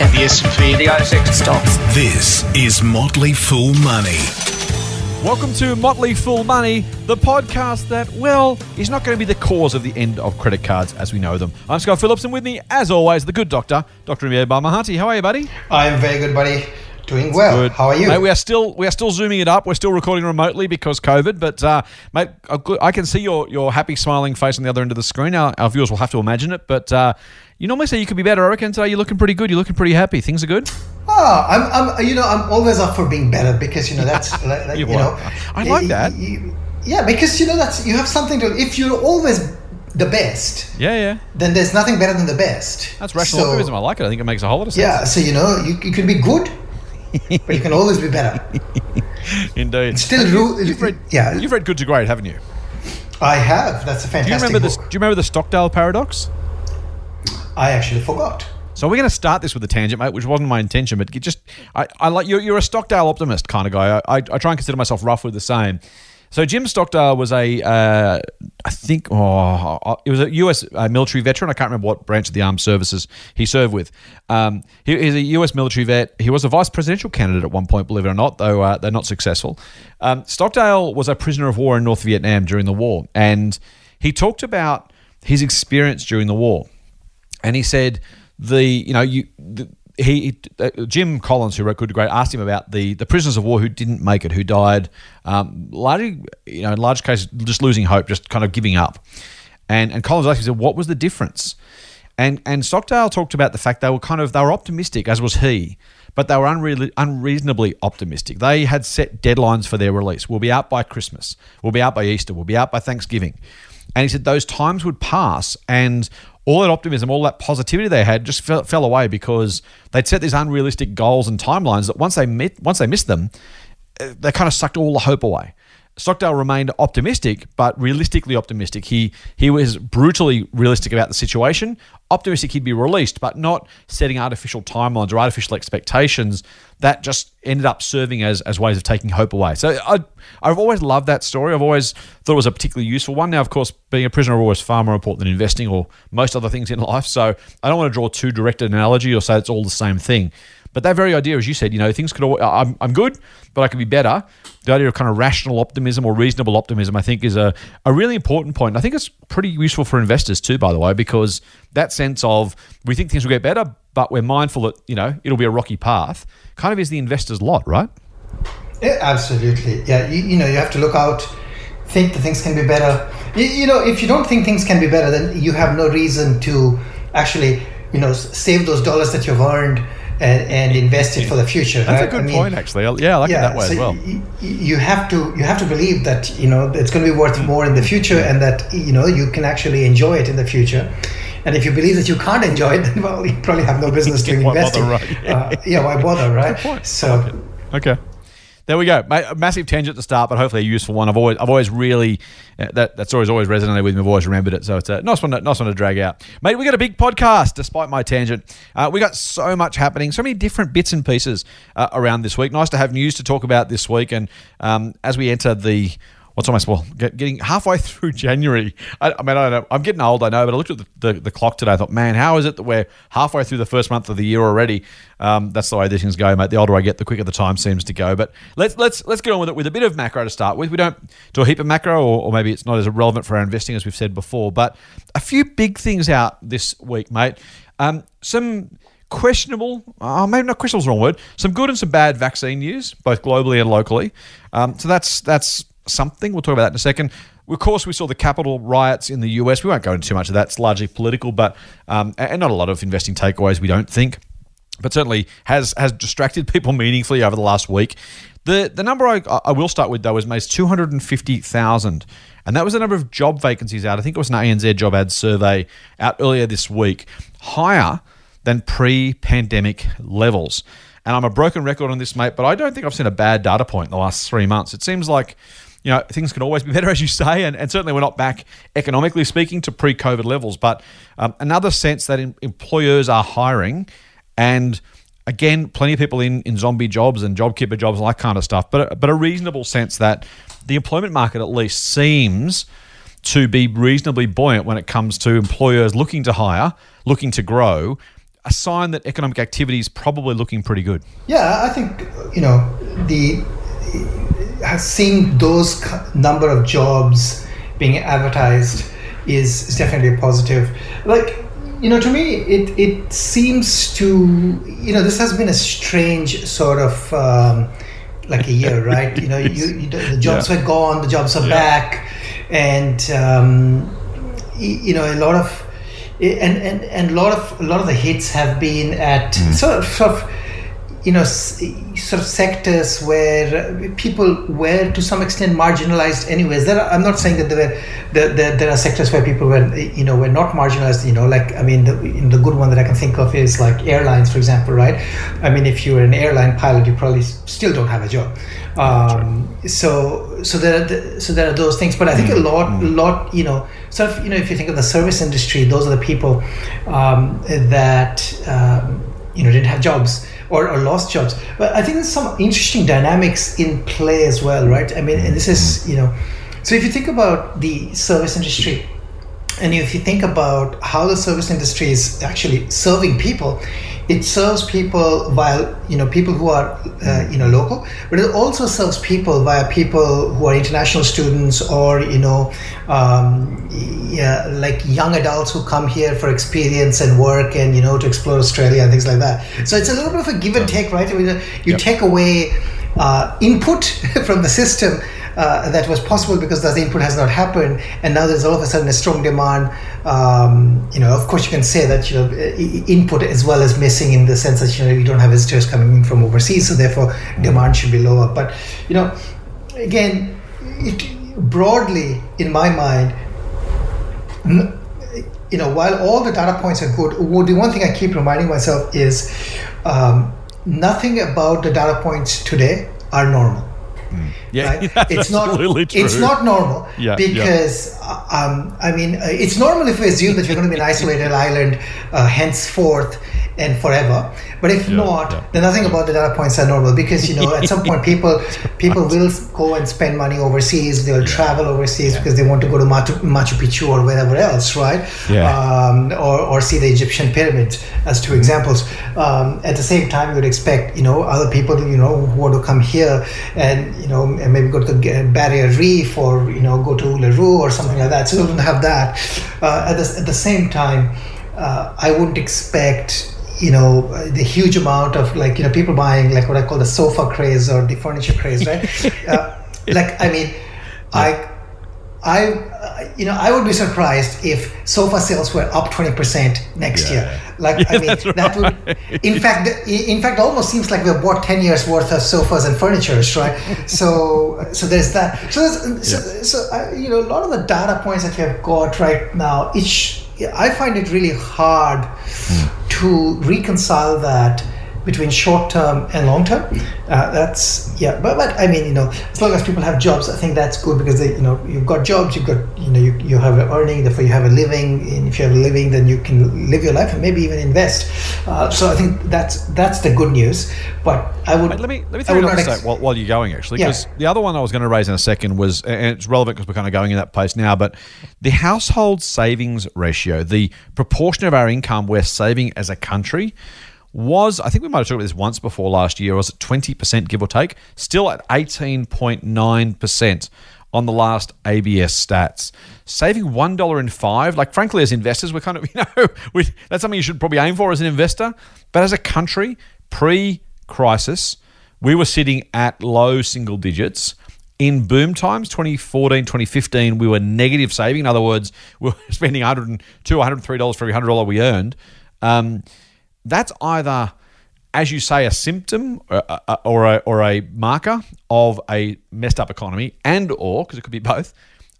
market. The S&P, the ASX stocks. This is Motley Fool Money. Welcome to Motley Fool Money, the podcast that, well, is not going to be the cause of the end of credit cards as we know them. I'm Scott Phillips, and with me, as always, the good doctor, Dr. Amir Bar-Mahati. How are you, buddy? I am very good, buddy. Doing well. Good. How are you? Mate, we are still zooming it up. We're still recording remotely because COVID. But, mate, I can see your happy, smiling face on the other end of the screen. Our viewers will have to imagine it. But you normally say you could be better. I reckon today you're looking pretty good. You're looking pretty happy. Things are good. Oh, I'm always up for being better because, that's, I like that. Because, that's, you have something to, if you're always the best, then there's nothing better than the best. That's rational optimism. I like it. I think it makes a whole lot of sense. Yeah, so, you could be good, but you can always be better. Indeed. You've read Good to Great, haven't you? I have. That's a fantastic book. Do you remember the Stockdale paradox? I actually forgot. So we're going to start this with a tangent, mate, which wasn't my intention, but you're a Stockdale optimist kind of guy. I try and consider myself roughly the same. So Jim Stockdale was a US military veteran. I can't remember what branch of the armed services he served with. He's a US military vet. He was a vice presidential candidate at one point, believe it or not, though they're not successful. Stockdale was a prisoner of war in North Vietnam during the war, and he talked about his experience during the war. And he said Jim Collins, who wrote Good to Great, asked him about the prisoners of war who didn't make it, who died, largely, in large cases, just losing hope, just kind of giving up. And Collins asked him, what was the difference? And Stockdale talked about the fact they were optimistic, as was he, but they were unreasonably optimistic. They had set deadlines for their release. We'll be out by Christmas. We'll be out by Easter. We'll be out by Thanksgiving. And he said those times would pass and all that optimism, all that positivity they had just fell away because they'd set these unrealistic goals and timelines that once they missed them, they kind of sucked all the hope away. Stockdale remained optimistic, but realistically optimistic. He was brutally realistic about the situation, optimistic he'd be released, but not setting artificial timelines or artificial expectations that just ended up serving as ways of taking hope away. So I've always loved that story. I've always thought it was a particularly useful one. Now, of course, being a prisoner of war is far more important than investing or most other things in life, so I don't want to draw too direct an analogy or say it's all the same thing. But that very idea, as you said, things could always, I'm good, but I could be better. The idea of kind of rational optimism or reasonable optimism, I think, is a really important point. And I think it's pretty useful for investors too, by the way, because that sense of we think things will get better, but we're mindful that, it'll be a rocky path, kind of is the investor's lot, right? Yeah, absolutely. Yeah, you have to look out, think that things can be better. If you don't think things can be better, then you have no reason to actually, save those dollars that you've earned and invest it for the future. That's right? A good point, actually. Yeah, I like it that way as well. You have to believe that it's going to be worth more in the future, and that you can actually enjoy it in the future. And if you believe that you can't enjoy it, then well, you probably have no business doing investing. Why bother, right? Good point. So okay. There we go. A massive tangent to start, but hopefully a useful one. I've always really that story's always resonated with me. I've always remembered it, so it's a nice one to drag out, mate. We got a big podcast, despite my tangent. We got so much happening, so many different bits and pieces around this week. Nice to have news to talk about this week, and as we enter the getting halfway through January. I mean, I don't know. I'm getting old, I know, but I looked at the clock today. I thought, man, how is it that we're halfway through the first month of the year already? That's the way these things go, mate. The older I get, the quicker the time seems to go. But let's get on with it with a bit of macro to start with. We don't do a heap of macro, or maybe it's not as relevant for our investing as we've said before. But a few big things out this week, mate. Some questionable, maybe not questionable is the wrong word, some good and some bad vaccine news, both globally and locally. So that's something. We'll talk about that in a second. Of course, we saw the Capitol riots in the US. We won't go into too much of that. It's largely political, but and not a lot of investing takeaways, we don't think, but certainly has distracted people meaningfully over the last week. The number I will start with, though, is 250,000, and that was the number of job vacancies out. I think it was an ANZ job ad survey out earlier this week, higher than pre-pandemic levels. And I'm a broken record on this, mate, but I don't think I've seen a bad data point in the last 3 months. It seems like things can always be better, as you say, and certainly we're not back, economically speaking, to pre-COVID levels. But another sense that employers are hiring, and again, plenty of people in zombie jobs and JobKeeper jobs and that kind of stuff, but a reasonable sense that the employment market at least seems to be reasonably buoyant when it comes to employers looking to hire, looking to grow, a sign that economic activity is probably looking pretty good? Yeah, I think, you know, seeing those number of jobs being advertised is definitely a positive. Like, you know, to me, it seems to, you know, this has been a strange sort of like a year, right? You know, the jobs were gone, the jobs are back, and you know, a lot of the hits have been at sort of sectors where people were to some extent marginalized anyways. I'm not saying that there are sectors where people were not marginalized, you know, like, I mean, the good one that I can think of is like airlines, for example, right? I mean, if you were an airline pilot, you probably still don't have a job. So there are those things, but I think a lot, you know, sort of, you know, if you think of the service industry, those are the people that, you know, didn't have jobs. Or lost jobs. But I think there's some interesting dynamics in play as well, right? I mean, and this is, you know, so if you think about the service industry, and if you think about how the service industry is actually serving people, it serves people via, you know, people who are, you know, local, but it also serves people via people who are international students or, you know, like young adults who come here for experience and work and, you know, to explore Australia and things like that. So it's a little bit of a give and take, right? I mean, you take away input from the system that was possible because that input has not happened, and now there's all of a sudden a strong demand. You know, of course, you can say that, you know, input as well as missing in the sense that, you know, you don't have visitors coming in from overseas, so therefore demand should be lower. But, you know, again, broadly in my mind, you know, while all the data points are good, the one thing I keep reminding myself is nothing about the data points today are normal. Yeah, right? That's absolutely true. It's not normal because, I mean, it's normal if we assume that you're going to be an isolated island henceforth and forever. But if not, then nothing about the data points are normal because, you know, at some point people will go and spend money overseas. They'll travel overseas because they want to go to Machu Picchu or wherever else, right? Yeah. Or see the Egyptian pyramids as two examples. At the same time, you'd expect, you know, other people, you know, who want to come here and, you know, and maybe go to the Barrier Reef or, you know, go to Uluru or something like that. So we don't have that. At the same time, I wouldn't expect, you know, the huge amount of, like, you know, people buying like what I call the sofa craze or the furniture craze, right? Like, I mean, I you know, I would be surprised if sofa sales were up 20% next year. Like, I mean, that would, in fact, almost seems like we've bought 10 years worth of sofas and furnitures, right? So there's that. So you know, a lot of the data points that we have got right now, I find it really hard to reconcile that between short-term and long-term. But I mean, you know, as long as people have jobs, I think that's good because, you know, you've got jobs, you've got, you know, you have an earning, therefore you have a living, and if you have a living, then you can live your life and maybe even invest. So I think that's the good news. But I would... Let me throw another state while you're going, actually, because the other one I was going to raise in a second was, and it's relevant because we're kind of going in that place now, but the household savings ratio, the proportion of our income we're saving as a country, was, I think we might have talked about this once before last year, was at 20%, give or take, still at 18.9% on the last ABS stats. Saving $1.05, like, frankly, as investors, we're kind of, you know, that's something you should probably aim for as an investor. But as a country, pre-crisis, we were sitting at low single digits. In boom times, 2014, 2015, we were negative saving. In other words, we were spending $102, $103 for every $100 we earned. That's either, as you say, a symptom or a marker of a messed up economy, and or, because it could be both,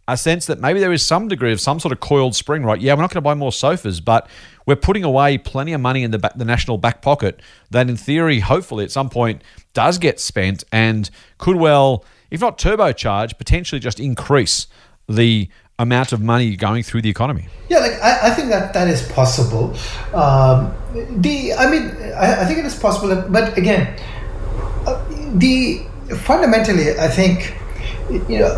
a sense that maybe there is some degree of some sort of coiled spring, right? Yeah, we're not going to buy more sofas, but we're putting away plenty of money in the national back pocket that in theory, hopefully at some point, does get spent and could well, if not turbocharge, potentially just increase the amount of money going through the economy. Yeah, like I think that is possible. I think it is possible, but again, fundamentally, I think, you know,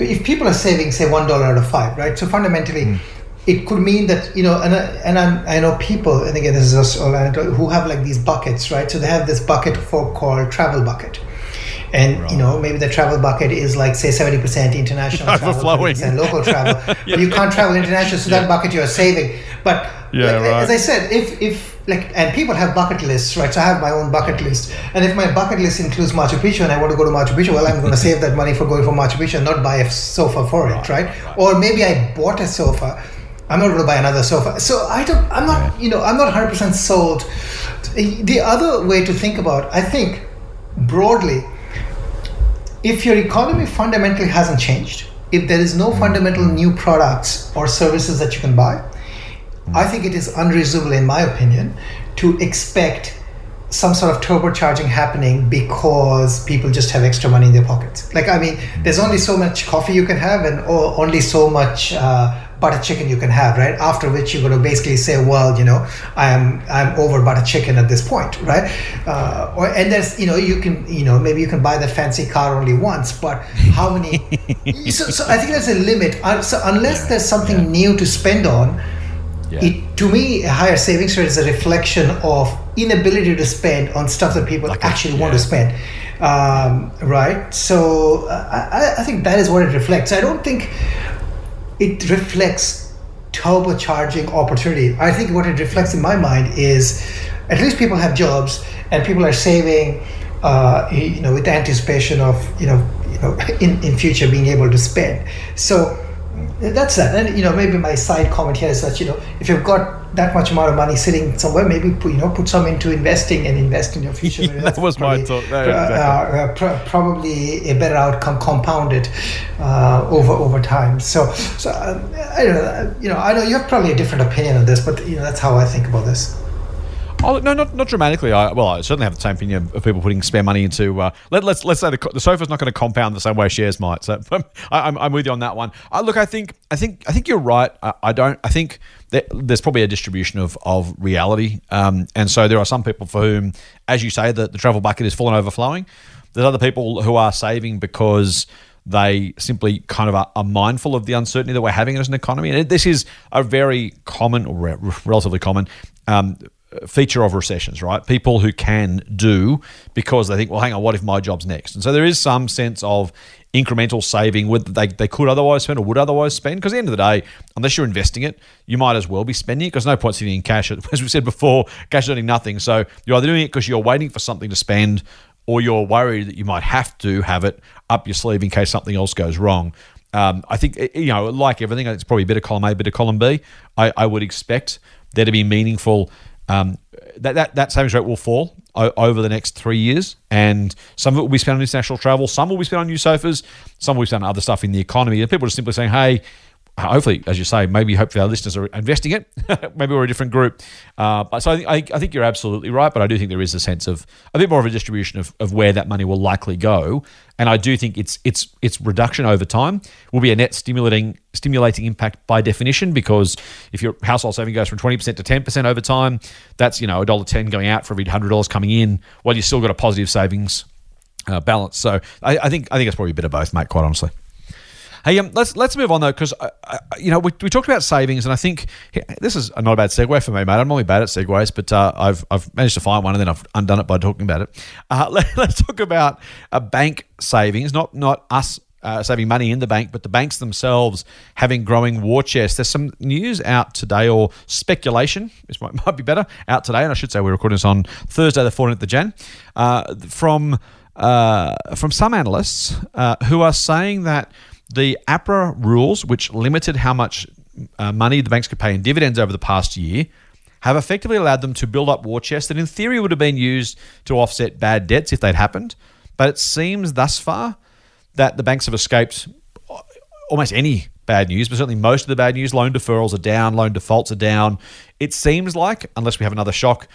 if people are saving, say, $1 out of $5, right? So fundamentally, it could mean that, you know, I know people, and again, this is all anecdotal, who have like these buckets, right? So they have this bucket called travel bucket. And, right. You know, maybe the travel bucket is like, say, 70% international travel and local travel. Yeah. But you can't travel international, so that bucket you're saving. But as I said, if like, and people have bucket lists, right? So I have my own bucket list. And if my bucket list includes Machu Picchu and I want to go to Machu Picchu, well, I'm going to save that money for going for Machu Picchu and not buy a sofa for it, right? Or maybe I bought a sofa. I'm not going to buy another sofa. So I'm not 100% sold. The other way to think about, I think, broadly, if your economy fundamentally hasn't changed, if there is no fundamental new products or services that you can buy, I think it is unreasonable, in my opinion, to expect some sort of turbocharging happening because people just have extra money in their pockets. Like, I mean, there's only so much coffee you can have and only so much butter chicken you can have, right? After which you're going to basically say, well, you know, I'm over butter chicken at this point, right? And there's, you know, you can, you know, maybe you can buy the fancy car only once, but how many? so I think there's a limit. So unless there's something new to spend on, it, to me, a higher savings rate is a reflection of inability to spend on stuff that people want to spend, right? So I think that is what it reflects. I don't think it reflects turbocharging opportunity. I think what it reflects in my mind is at least people have jobs and people are saving, you know, with anticipation of, you know, in future being able to spend. So that's that. And, you know, maybe my side comment here is that, you know, if you've got that much amount of money sitting somewhere, maybe, you know, put some into investing and invest in your future. Yeah, that was probably, my thought. Exactly. Probably a better outcome compounded over time. So I don't know. You know, I know you have probably a different opinion on this, but, you know, that's how I think about this. Oh no, not dramatically. I certainly have the same opinion of people putting spare money into. Let's say the sofa's not going to compound the same way shares might. So I'm with you on that one. Look, I think you're right. I think there's probably a distribution of reality, and so there are some people for whom, as you say, the travel bucket is full and overflowing. There's other people who are saving because they simply kind of are mindful of the uncertainty that we're having as an economy, and this is a very common, or relatively common, feature of recessions, right? People who can do because they think, well, hang on, what if my job's next? And so there is some sense of incremental saving with they could otherwise spend or would otherwise spend, because at the end of the day, unless you're investing it, you might as well be spending it, because no point sitting in cash. As we've said before, cash is earning nothing. So you're either doing it because you're waiting for something to spend, or you're worried that you might have to have it up your sleeve in case something else goes wrong. I think, you know, like everything, it's probably a bit of column A, a bit of column B. I would expect there to be meaningful that savings rate will fall over the next 3 years, and some of it will be spent on international travel, some will be spent on new sofas, some will be spent on other stuff in the economy. And people are simply saying, hey, hopefully, as you say, hopefully our listeners are investing it. Maybe we're a different group. But so I think you're absolutely right, but I do think there is a sense of a bit more of a distribution of where that money will likely go. And I do think its reduction over time will be a net stimulating impact by definition, because if your household saving goes from 20% to 10% over time, that's, you know, $1.10 going out for every $100 coming in, while you've still got a positive savings balance. So I think it's probably a bit of both, mate, quite honestly. Hey, let's move on though, because you know, we talked about savings, and I think this is not a bad segue for me, mate. I'm normally bad at segues, but I've managed to find one, and then I've undone it by talking about it. Let's talk about bank savings, not us saving money in the bank, but the banks themselves having growing war chests. There's some news out today, or speculation, this might be better, out today, and I should say we're recording this on Thursday, the 14th of Jan, from some analysts who are saying that the APRA rules, which limited how much money the banks could pay in dividends over the past year, have effectively allowed them to build up war chests that in theory would have been used to offset bad debts if they'd happened. But it seems thus far that the banks have escaped almost any bad news, but certainly most of the bad news. Loan deferrals are down, loan defaults are down. It seems like, unless we have another shock,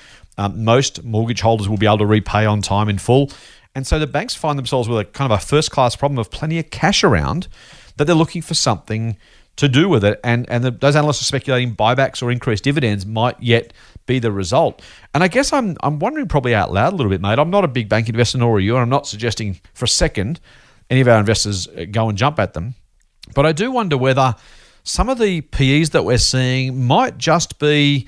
most mortgage holders will be able to repay on time in full. And so the banks find themselves with a kind of a first-class problem of plenty of cash around that they're looking for something to do with it. And those analysts are speculating buybacks or increased dividends might yet be the result. And I guess I'm wondering probably out loud a little bit, mate. I'm not a big bank investor, nor are you, and I'm not suggesting for a second any of our investors go and jump at them. But I do wonder whether some of the PEs that we're seeing might just be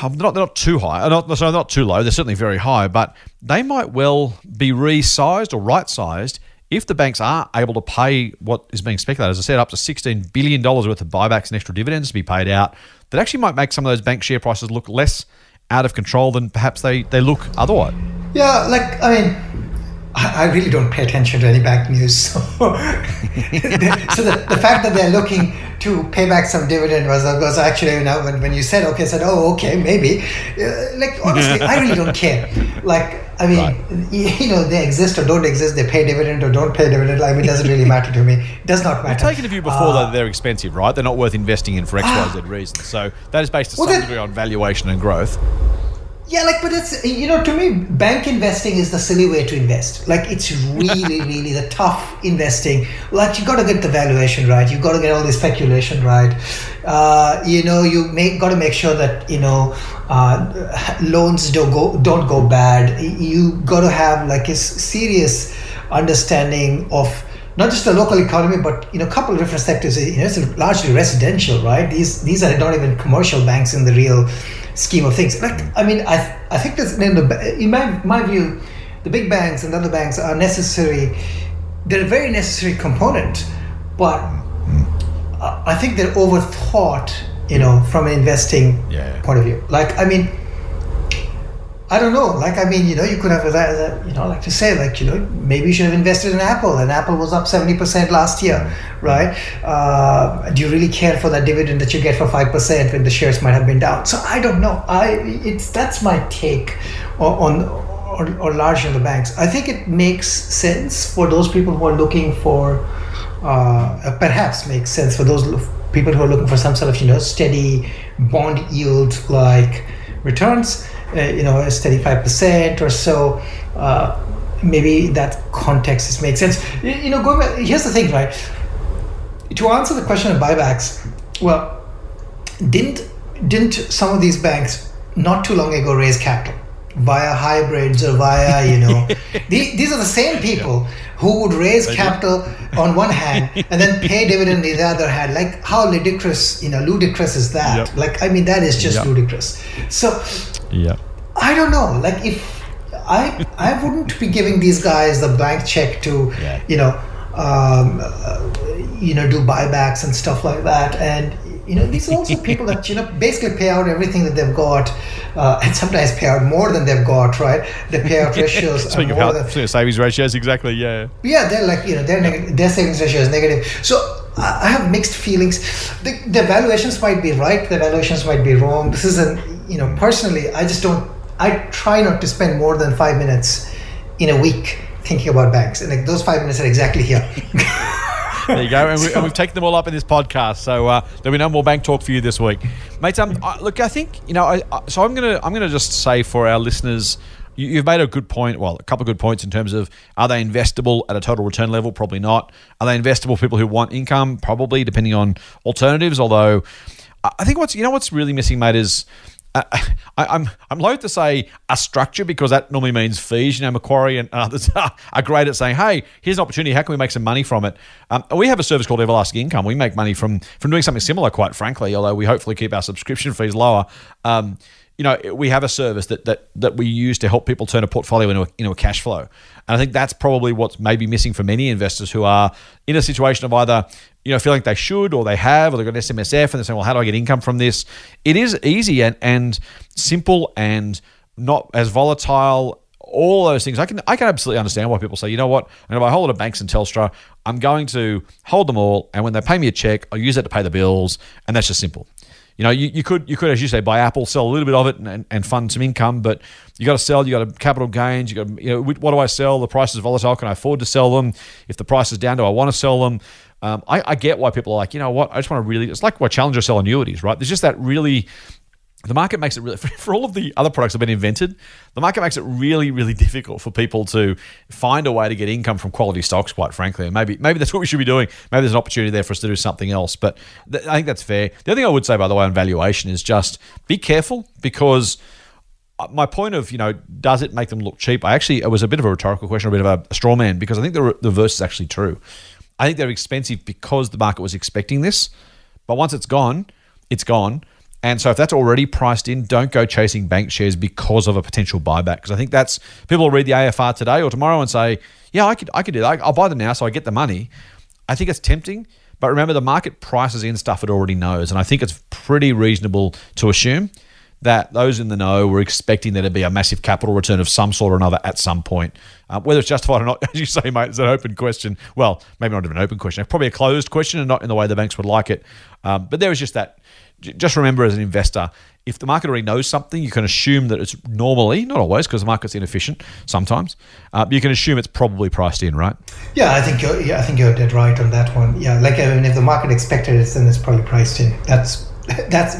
they're not too high. They're not too low. They're certainly very high, but they might well be resized or right-sized if the banks are able to pay what is being speculated. As I said, up to $16 billion worth of buybacks and extra dividends to be paid out. That actually might make some of those bank share prices look less out of control than perhaps they look otherwise. Yeah, I really don't pay attention to any bank news. So the fact that they're looking to pay back some dividend was actually, when you said, okay, I said, oh, okay, maybe. Honestly, I really don't care. They exist or don't exist, they pay dividend or don't pay dividend. It doesn't really matter to me. It does not matter. I've taken a view before, though, they're expensive, right? They're not worth investing in for XYZ reasons. So that is based to some degree on valuation and growth. Yeah, but it's, to me, bank investing is the silly way to invest. It's really, really the tough investing. You got to get the valuation right. You got to get all the speculation right. You got to make sure that, loans don't go bad. You got to have a serious understanding of not just the local economy, but a couple of different sectors. It's largely residential, right? These are not even commercial banks in the real scheme of things. I think that's in my view, the big banks and other banks are necessary. They're a very necessary component, but I think they're overthought, from an investing point of view. I don't know. You could have maybe you should have invested in Apple, and Apple was up 70% last year, right? Do you really care for that dividend that you get for 5% when the shares might have been down? So I don't know. That's my take on largely on the banks. I think it makes sense for those people who are looking for some sort of steady bond yield returns. A steady 5% or so, maybe that context makes sense. Going back, here's the thing, right? To answer the question of buybacks, well, didn't some of these banks not too long ago raise capital via hybrids or via, these are the same people who would raise capital on one hand and then pay dividend on the other hand. How ludicrous is that? Yep. That is just ludicrous. So, I don't know. If I wouldn't be giving these guys the blank check to, do buybacks and stuff like that. And, these are also people that, basically pay out everything that they've got, and sometimes pay out more than they've got, right? The payout ratios are more than savings ratios, exactly, yeah. Yeah, they're their savings ratio is negative. So I have mixed feelings. The valuations might be right, the valuations might be wrong. This isn't, personally, I try not to spend more than 5 minutes in a week thinking about banks. And those 5 minutes are exactly here. There you go, and we've taken them all up in this podcast, so there'll be no more bank talk for you this week, mates. I think I'm gonna just say for our listeners, you've made a good point. Well, a couple of good points in terms of are they investable at a total return level? Probably not. Are they investable for people who want income? Probably, depending on alternatives. Although, I think what's really missing, mate, is. I'm loath to say a structure because that normally means fees. Macquarie and others are great at saying, hey, here's an opportunity. How can we make some money from it? We have a service called Everlasting Income. We make money from doing something similar, quite frankly, although we hopefully keep our subscription fees lower. We have a service that we use to help people turn a portfolio into a cash flow. And I think that's probably what's maybe missing for many investors who are in a situation of either feeling like they should or they have or they've got an SMSF and they're saying, well, how do I get income from this? It is easy and simple and not as volatile, all those things. I can absolutely understand why people say, you know what, I'm going to buy a whole lot of banks in Telstra. I'm going to hold them all, and when they pay me a check, I'll use that to pay the bills, and that's just simple. You could, as you say, buy Apple, sell a little bit of it, and fund some income. But you got to sell. You got to capital gains. You got, what do I sell? The price is volatile. Can I afford to sell them? If the price is down, do I want to sell them? I get why people are like, you know what? I just want to really. It's like why challengers sell annuities, right? There's just that really. The market makes it really, for all of the other products that have been invented, the market makes it really, really difficult for people to find a way to get income from quality stocks, quite frankly. And maybe that's what we should be doing. Maybe there's an opportunity there for us to do something else. But I think that's fair. The other thing I would say, by the way, on valuation is just be careful because my point of, does it make them look cheap? It was a bit of a rhetorical question, a bit of a straw man, because I think the reverse is actually true. I think they're expensive because the market was expecting this. But once it's gone, it's gone. And so if that's already priced in, don't go chasing bank shares because of a potential buyback. Because I think that's, people will read the AFR today or tomorrow and say, yeah, I could do that. I'll buy them now so I get the money. I think it's tempting. But remember, the market prices in stuff it already knows. And I think it's pretty reasonable to assume that those in the know were expecting there to be a massive capital return of some sort or another at some point. Whether it's justified or not, as you say, mate, it's an open question. Well, maybe not even an open question. Probably a closed question and not in the way the banks would like it. But there is just that. Just remember, as an investor, if the market already knows something, you can assume that it's normally, not always, because the market's inefficient sometimes, but you can assume it's probably priced in, right? Yeah, I think you're dead right on that one. Yeah, like, I mean, if the market expected it, then it's probably priced in. That's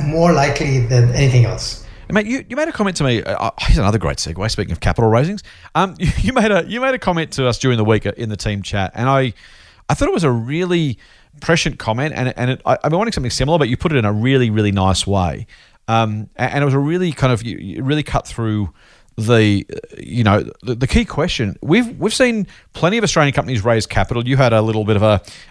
more likely than anything else. And mate, you made a comment to me. Here's another great segue. Speaking of capital raisings, you made a comment to us during the week in the team chat, and I thought it was a really prescient comment, and I've been wanting something similar, but you put it in a really, really nice way, and it was a really kind of, you really cut through the key question. We've seen plenty of Australian companies raise capital. You had a little bit of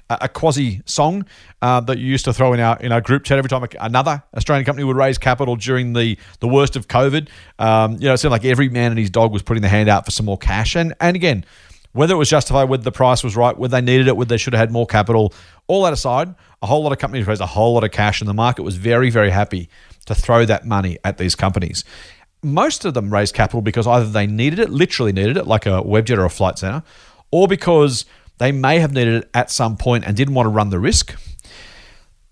a quasi song that you used to throw in our group chat every time another Australian company would raise capital during the worst of COVID. It seemed like every man and his dog was putting their hand out for some more cash, and again, whether it was justified, whether the price was right, whether they needed it, whether they should have had more capital, all that aside, a whole lot of companies raised a whole lot of cash, and the market was very, very happy to throw that money at these companies. Most of them raised capital because either they needed it, literally needed it, like a Webjet or a Flight Centre, or because they may have needed it at some point and didn't want to run the risk.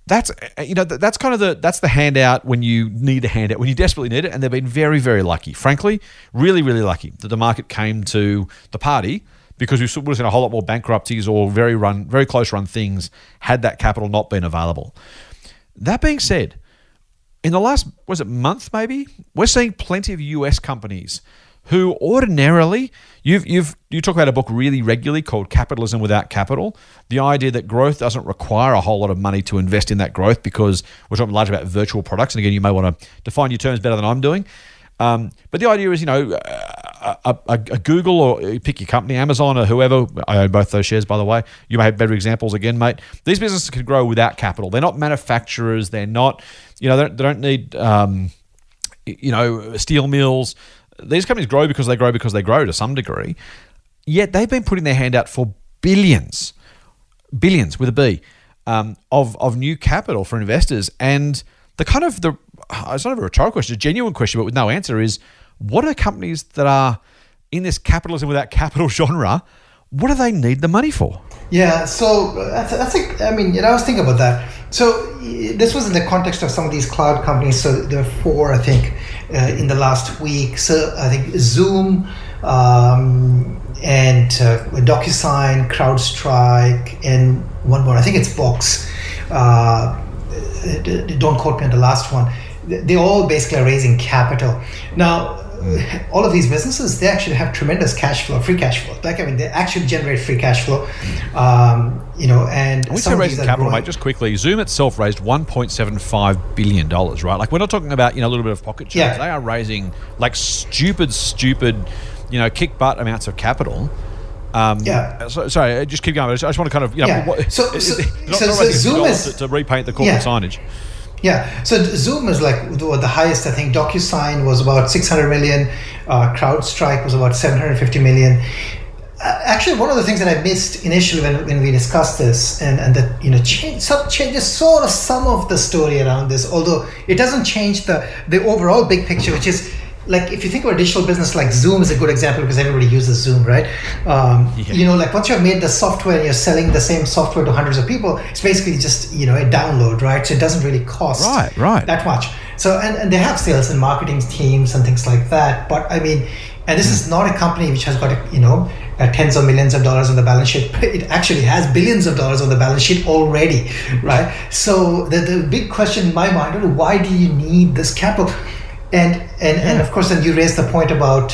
That's the handout when you need a handout, when you desperately need it, and they've been very, very lucky. Frankly, really, really lucky that the market came to the party, because we would have seen a whole lot more bankruptcies or very close run things had that capital not been available. That being said, in the last, month maybe, we're seeing plenty of US companies who ordinarily, you talk about a book really regularly called Capitalism Without Capital, the idea that growth doesn't require a whole lot of money to invest in that growth, because we're talking largely about virtual products. And again, you may want to define your terms better than I'm doing. But the idea is, a Google, or pick your company, Amazon or whoever. I own both those shares, by the way. You may have better examples again, mate. These businesses can grow without capital. They're not manufacturers. They're not, they don't need, steel mills. These companies grow because they grow to some degree. Yet they've been putting their hand out for billions with a B, of new capital for investors. And it's not a rhetorical question, a genuine question, but with no answer is, what are companies that are in this capitalism without capital genre, what do they need the money for? Yeah, so I was thinking about that. So this was in the context of some of these cloud companies. So there were four, I think, in the last week. So I think Zoom and DocuSign, CrowdStrike, and one more. I think it's Box. Don't quote me on the last one. They all basically are raising capital. Now, all of these businesses, they actually have tremendous cash flow, free cash flow. They actually generate free cash flow. And we say raising capital, growing. Mate, just quickly, Zoom itself raised $1.75 billion, right? Like, we're not talking about, a little bit of pocket change. Yeah. They are raising like stupid, kick butt amounts of capital. Sorry, just keep going. I just want to kind of, So Zoom is to repaint the corporate signage. Yeah, so Zoom is like the highest. I think DocuSign was about 600 million. CrowdStrike was about 750 million. Actually, one of the things that I missed initially when we discussed this, and that changes sort of some of the story around this, although it doesn't change the overall big picture, which is, like, if you think of a digital business, like Zoom is a good example because everybody uses Zoom, right? Once you've made the software and you're selling the same software to hundreds of people, it's basically just, a download, right? So it doesn't really cost that much. So, and they have sales and marketing teams and things like that. But this is not a company which has got, tens of millions of dollars on the balance sheet. It actually has billions of dollars on the balance sheet already, right? So the big question in my mind is, why do you need this capital? And of course, then you raised the point about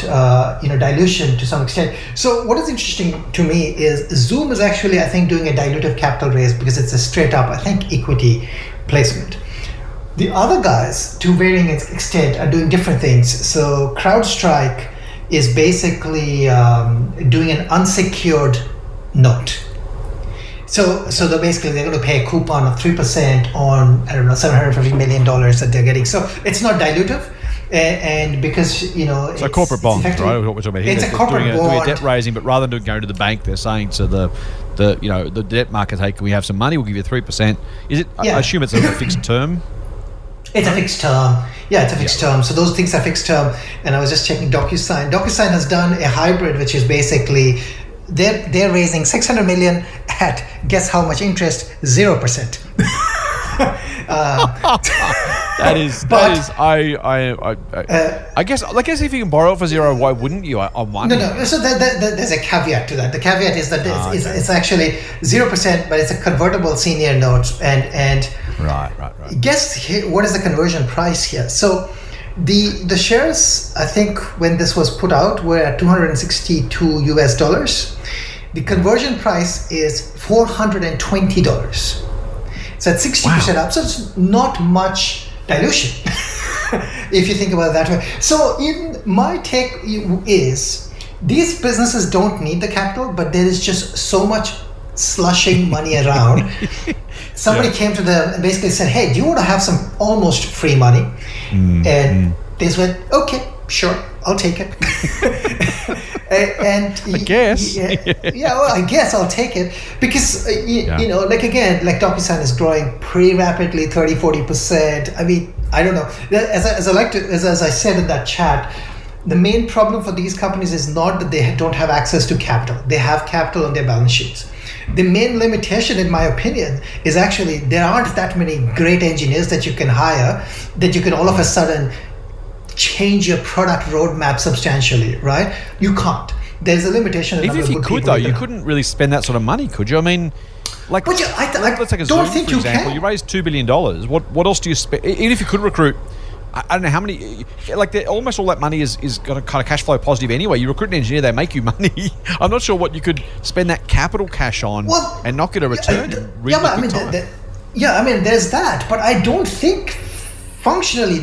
dilution to some extent. So what is interesting to me is Zoom is actually, I think, doing a dilutive capital raise because it's a straight up, I think, equity placement. The other guys, to varying extent, are doing different things. So CrowdStrike is basically doing an unsecured note. So they're basically they're going to pay a coupon of 3% on, I don't know, $750 million that they're getting. So it's not dilutive. And because, you know, it's a corporate bond, right? What we're talking about here. It's a corporate bond. Doing a debt raising, but rather than going to the bank, they're saying to the you know, the debt market, hey, can we have some money? We'll give you 3%. Is it? Yeah. I assume it's a fixed term. It's a fixed term. Yeah, it's a fixed term. So those things are fixed term. And I was just checking DocuSign. DocuSign has done a hybrid, which is basically they're raising $600 million at guess how much interest? 0%. I guess if you can borrow for zero, why wouldn't you? On one. No. So there's a caveat to that. The caveat is that it's actually 0%, but it's a convertible senior note, and right. Guess what is the conversion price here? So the shares, I think when this was put out, were at $262. The conversion price is $420. So it's 60% up, so it's not much dilution if you think about it that way. So my take is these businesses don't need the capital, but there is just so much slushing money around. Somebody came to them and basically said, hey, do you want to have some almost free money? Mm-hmm. And they went, okay, sure, I'll take it. and I guess. I guess I'll take it. Because, you know, like again, like DocuSign is growing pretty rapidly, 30, 40%. I mean, I don't know. As I said in that chat, the main problem for these companies is not that they don't have access to capital. They have capital on their balance sheets. The main limitation, in my opinion, is actually there aren't that many great engineers that you can hire that you can all of a sudden change your product roadmap substantially, right? You can't. There's a limitation. Even if you could, though, you couldn't really spend that sort of money, could you? I mean, like, let's take a Zoom, for example. You raised $2 billion. What else do you spend? Even if you could recruit, I don't know how many, like almost all that money is going to kind of cash flow positive anyway. You recruit an engineer, they make you money. I'm not sure what you could spend that capital cash on and not get a return. There's that, but I don't think functionally,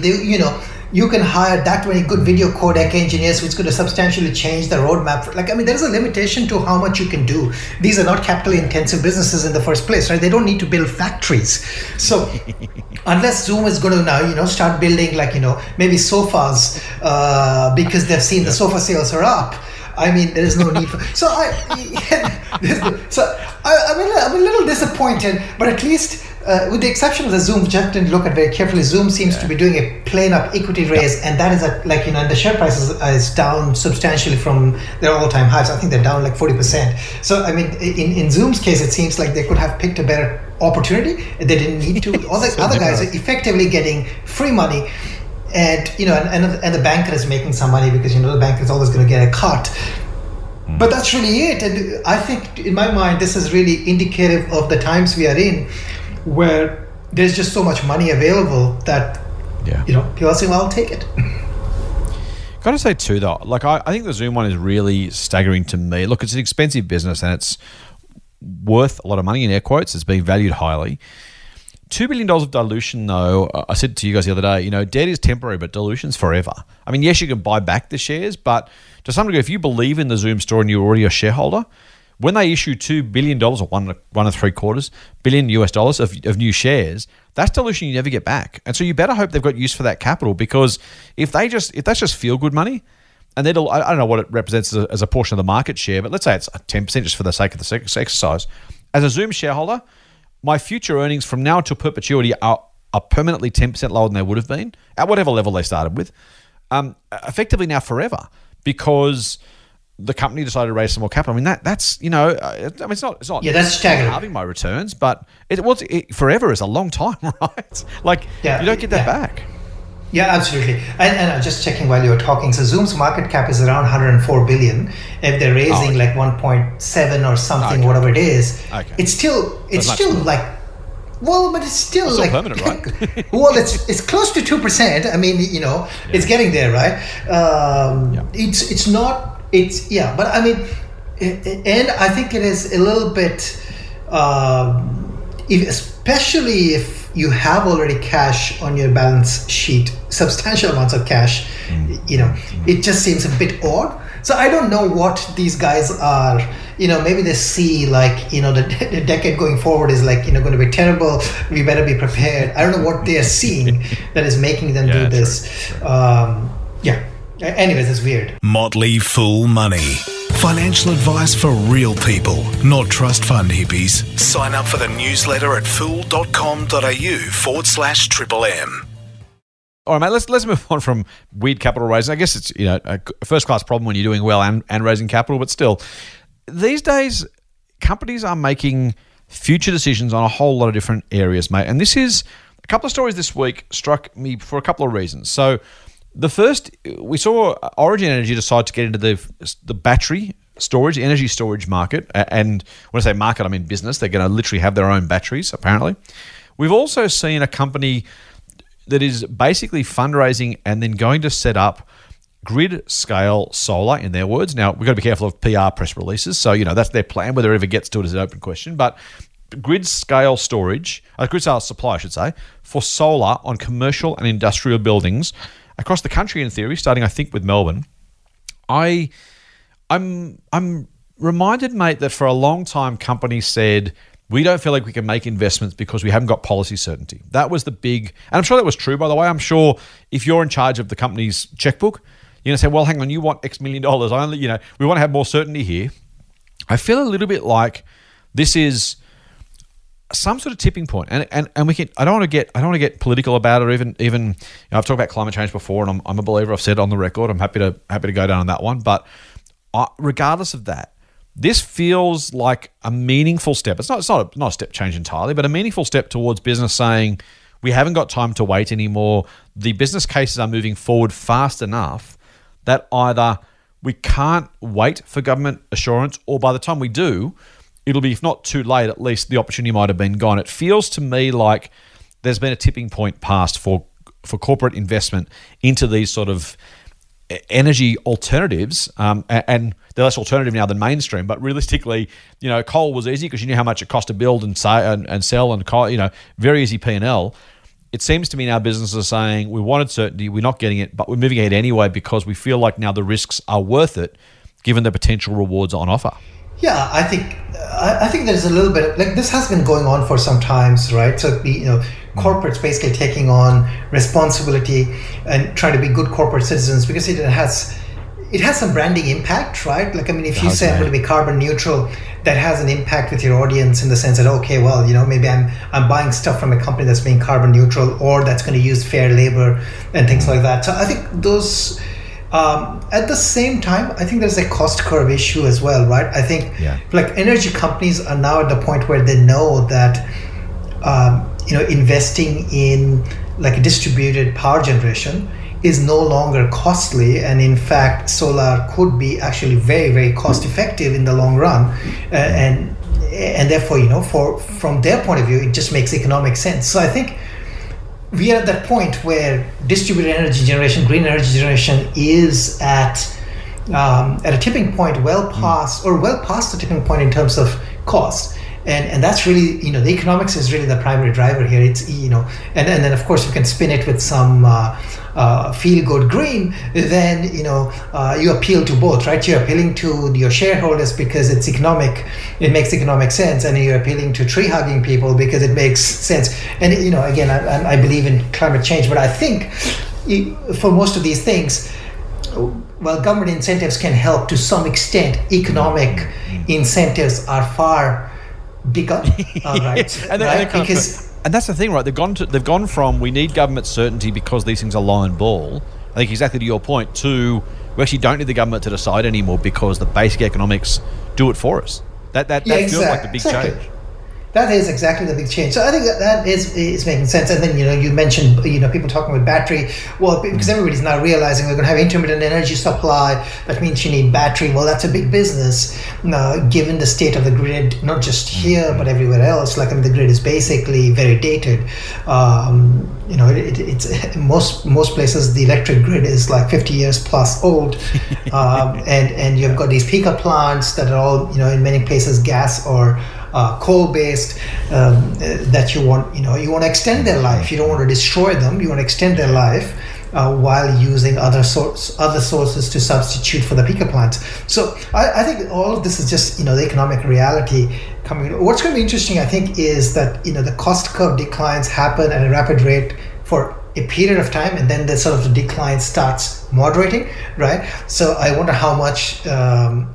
you can hire that many good video codec engineers, which could have substantially changed the roadmap. There's a limitation to how much you can do. These are not capital-intensive businesses in the first place, right? They don't need to build factories. So unless Zoom is going to now, start building maybe sofas because they've seen the sofa sales are up. I mean, there is no need for. I'm a little disappointed, but at least. With the exception of the Zoom, just didn't look at very carefully. Zoom seems to be doing a plain up equity raise, and that is the share price is down substantially from their all-time highs. I think they're down 40%. So I mean, in Zoom's case, it seems like they could have picked a better opportunity. They didn't need to. All the other guys are effectively getting free money, and and the banker is making some money because the banker is always going to get a cut. But that's really it. And I think, in my mind, this is really indicative of the times we are in, where there's just so much money available that people are saying, well, I'll take it. Gotta say too, though, I think the Zoom one is really staggering to me. Look, it's an expensive business and it's worth a lot of money, in air quotes. It's being valued highly. $2 billion of dilution, though. I said to you guys the other day, debt is temporary, but dilution's forever. I mean, yes, you can buy back the shares, but to some degree, if you believe in the Zoom story and you're already a shareholder, when they issue $2 billion or $1.75 billion US dollars of new shares, that's dilution you never get back. And so you better hope they've got use for that capital, because if that's just feel good money, and I don't know what it represents as a portion of the market share, but let's say it's 10% just for the sake of the exercise. As a Zoom shareholder, my future earnings from now to perpetuity are permanently 10% lower than they would have been at whatever level they started with, effectively now forever, because the company decided to raise some more capital. I mean, it's not. Yeah, that's staggering. Halving my returns, but it forever is a long time, right? You don't get that back. Yeah, absolutely. And I'm just checking while you were talking. So Zoom's market cap is around $104 billion. If they're raising 1.7 or something, whatever it is, it's still permanent, right? Well, it's close to 2%. I mean, it's getting there, right? It's not. But I mean, and I think it is a little bit, especially if you have already cash on your balance sheet, substantial amounts of cash, it just seems a bit odd So I don't know what these guys are, maybe they see the decade going forward is going to be terrible. We better be prepared. I don't know what they're seeing that is making them do this. Sure. Anyways, it's weird. Motley Fool Money. Financial advice for real people, not trust fund hippies. Sign up for the newsletter at fool.com.au/MMM. All right, mate, let's move on from weird capital raising. I guess it's a first-class problem when you're doing well and raising capital, but still, these days, companies are making future decisions on a whole lot of different areas, mate. And this is, a couple of stories this week struck me for a couple of reasons. So the first, we saw Origin Energy decide to get into the battery storage, energy storage market. And when I say market, I mean business. They're going to literally have their own batteries, apparently. We've also seen a company that is basically fundraising and then going to set up grid-scale solar, in their words. Now, we've got to be careful of PR press releases. So, that's their plan. Whether it ever gets to it is an open question. But grid-scale supply, I should say, for solar on commercial and industrial buildings across the country, in theory, starting, I think, with Melbourne. I'm reminded, mate, that for a long time companies said, we don't feel like we can make investments because we haven't got policy certainty. That was the big, and I'm sure that was true, by the way. I'm sure if you're in charge of the company's checkbook, you're going to say, well, hang on, you want X million dollars. I only, we want to have more certainty here. I feel a little bit like this is some sort of tipping point, and we can. I don't want to get political about it. Or even I've talked about climate change before, and I'm a believer. I've said on the record, I'm happy to go down on that one. But regardless of that, this feels like a meaningful step. It's not a step change entirely, but a meaningful step towards business saying, we haven't got time to wait anymore. The business cases are moving forward fast enough that either we can't wait for government assurance, or by the time we do, it'll be, if not too late, at least the opportunity might have been gone. It feels to me like there's been a tipping point passed for corporate investment into these sort of energy alternatives, and they're less alternative now than mainstream, but realistically, coal was easy because you knew how much it cost to build and sell and coal, very easy P&L. It seems to me now businesses are saying, we wanted certainty, we're not getting it, but we're moving ahead anyway because we feel like now the risks are worth it given the potential rewards on offer. Yeah, I think there's a little bit, like this has been going on for some time, right? So, corporates basically taking on responsibility and trying to be good corporate citizens because it has some branding impact, right? Like, I mean, if you say I'm going to be carbon neutral, that has an impact with your audience in the sense that, okay, well, maybe I'm buying stuff from a company that's being carbon neutral or that's going to use fair labor and things like that. So I think those... at the same time, I think there's a cost curve issue as well, right? I think energy companies are now at the point where they know that, investing in distributed power generation is no longer costly. And in fact, solar could be actually very, very cost effective in the long run. And therefore, from their point of view, it just makes economic sense. So I think we are at that point where distributed energy generation, green energy generation is at a tipping point well past the tipping point in terms of cost. And that's really, the economics is really the primary driver here. It's, and then of course you can spin it with some feel-good green, then, you appeal to both, right? You're appealing to your shareholders because it's economic, it makes economic sense, and you're appealing to tree-hugging people because it makes sense. And, again, I believe in climate change, but I think for most of these things, well, government incentives can help to some extent. Economic incentives are far bigger, right? And that's the thing, right? They've gone from we need government certainty because these things are line ball, I think exactly to your point, to we actually don't need the government to decide anymore because the basic economics do it for us. That feels like the big change. That is exactly the big change. So I think that is making sense. And then, you mentioned, people talking about battery. Well, because everybody's now realizing we're going to have intermittent energy supply. That means you need battery. Well, that's a big business, given the state of the grid, not just here, but everywhere else. The grid is basically very dated. It's most places the electric grid is 50 years plus old. And you've got these peaker plants that are all, in many places, gas or coal-based, that you want to extend their life. You don't want to destroy them. You want to extend their life. while using other sources to substitute for the peaker plants. So I think all of this is just, the economic reality coming. What's going to be interesting, I think, is that, the cost curve declines happen at a rapid rate for a period of time, and then the sort of the decline starts moderating, right? So I wonder how much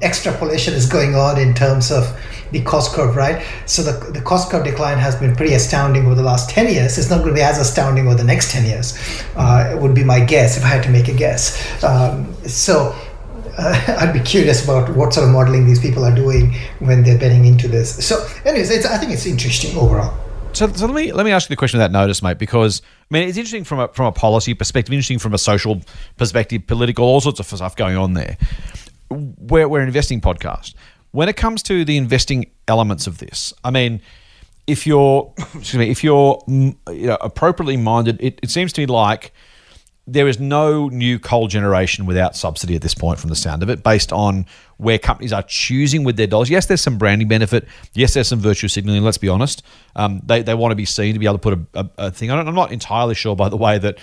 extrapolation is going on in terms of the cost curve, right? So the cost curve decline has been pretty astounding over the last 10 years. It's not going to be as astounding over the next 10 years, it would be my guess if I had to make a guess. I'd be curious about what sort of modeling these people are doing when they're betting into this. So anyways, I think it's interesting overall. So let me ask you the question of that notice, mate, because I mean it's interesting from a policy perspective, interesting from a social perspective, political, all sorts of stuff going on there. We're an investing podcast. When it comes to the investing elements of this, I mean, if you're appropriately minded, it seems to me like there is no new coal generation without subsidy at this point, from the sound of it, based on where companies are choosing with their dollars. Yes, there's some branding benefit. Yes, there's some virtue signaling, let's be honest. They want to be seen to be able to put a thing on it. I'm not entirely sure, by the way, that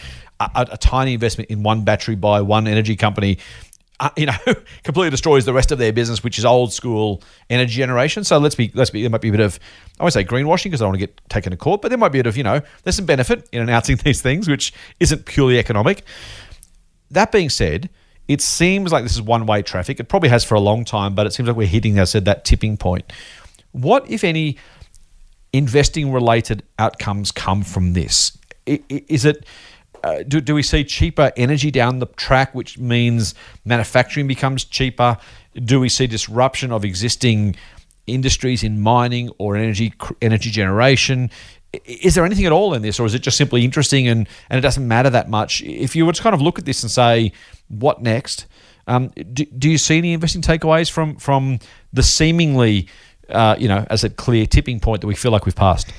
a tiny investment in one battery by one energy company completely destroys the rest of their business, which is old school energy generation. So let's be. There might be a bit of, I won't say greenwashing because I don't want to get taken to court, but there might be a bit of, there's some benefit in announcing these things, which isn't purely economic. That being said, it seems like this is one-way traffic. It probably has for a long time, but it seems like we're hitting, as I said, that tipping point. What, if any, investing-related outcomes come from this? Is it? Do we see cheaper energy down the track, which means manufacturing becomes cheaper? Do we see disruption of existing industries in mining or energy generation? Is there anything at all in this, or is it just simply interesting and it doesn't matter that much? If you were to kind of look at this and say, what next? Do you see any investing takeaways from the seemingly, as a clear tipping point that we feel like we've passed?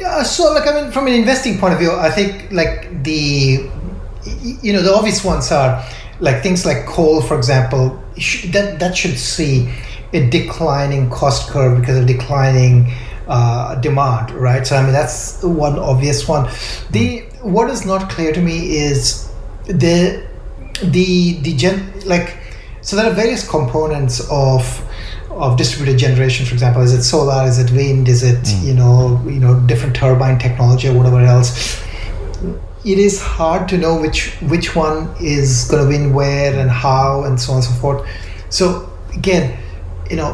Yeah, so from an investing point of view, I think the obvious ones are things like coal, for example, that should see a declining cost curve because of declining demand, right? So that's one obvious one. What is not clear to me is so there are various components of distributed generation, for example. Is it solar? Is it wind? Is it, different turbine technology or whatever else? It is hard to know which one is going to win where and how and so on and so forth. So again,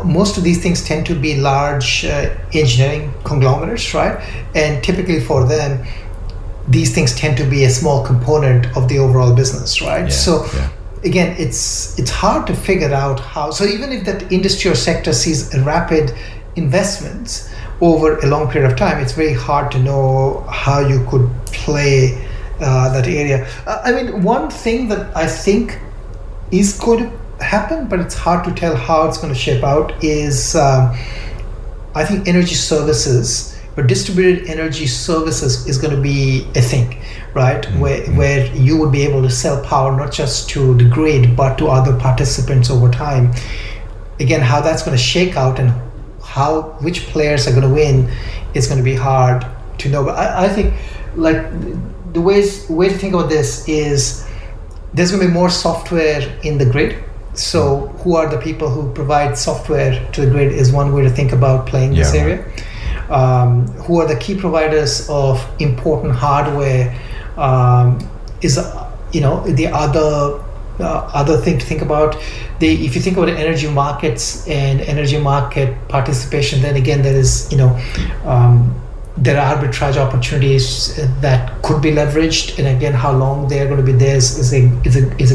most of these things tend to be large engineering conglomerates, right? And typically for them, these things tend to be a small component of the overall business, right? Yeah, so. Yeah. Again, it's hard to figure out how. So even if that industry or sector sees rapid investments over a long period of time, it's very hard to know how you could play that area. One thing that I think is going to happen, but it's hard to tell how it's going to shape out, is I think energy services. But distributed energy services is going to be a thing, right? Mm-hmm. Where you would be able to sell power not just to the grid but to other participants over time. Again, how that's going to shake out and which players are going to win is going to be hard to know. But I think the way to think about this is there's going to be more software in the grid. So who are the people who provide software to the grid is one way to think about playing this area. Who are the key providers of important hardware is the other thing to think about. If you think about energy markets and energy market participation, then again there is there are arbitrage opportunities that could be leveraged, and again how long they are going to be there is a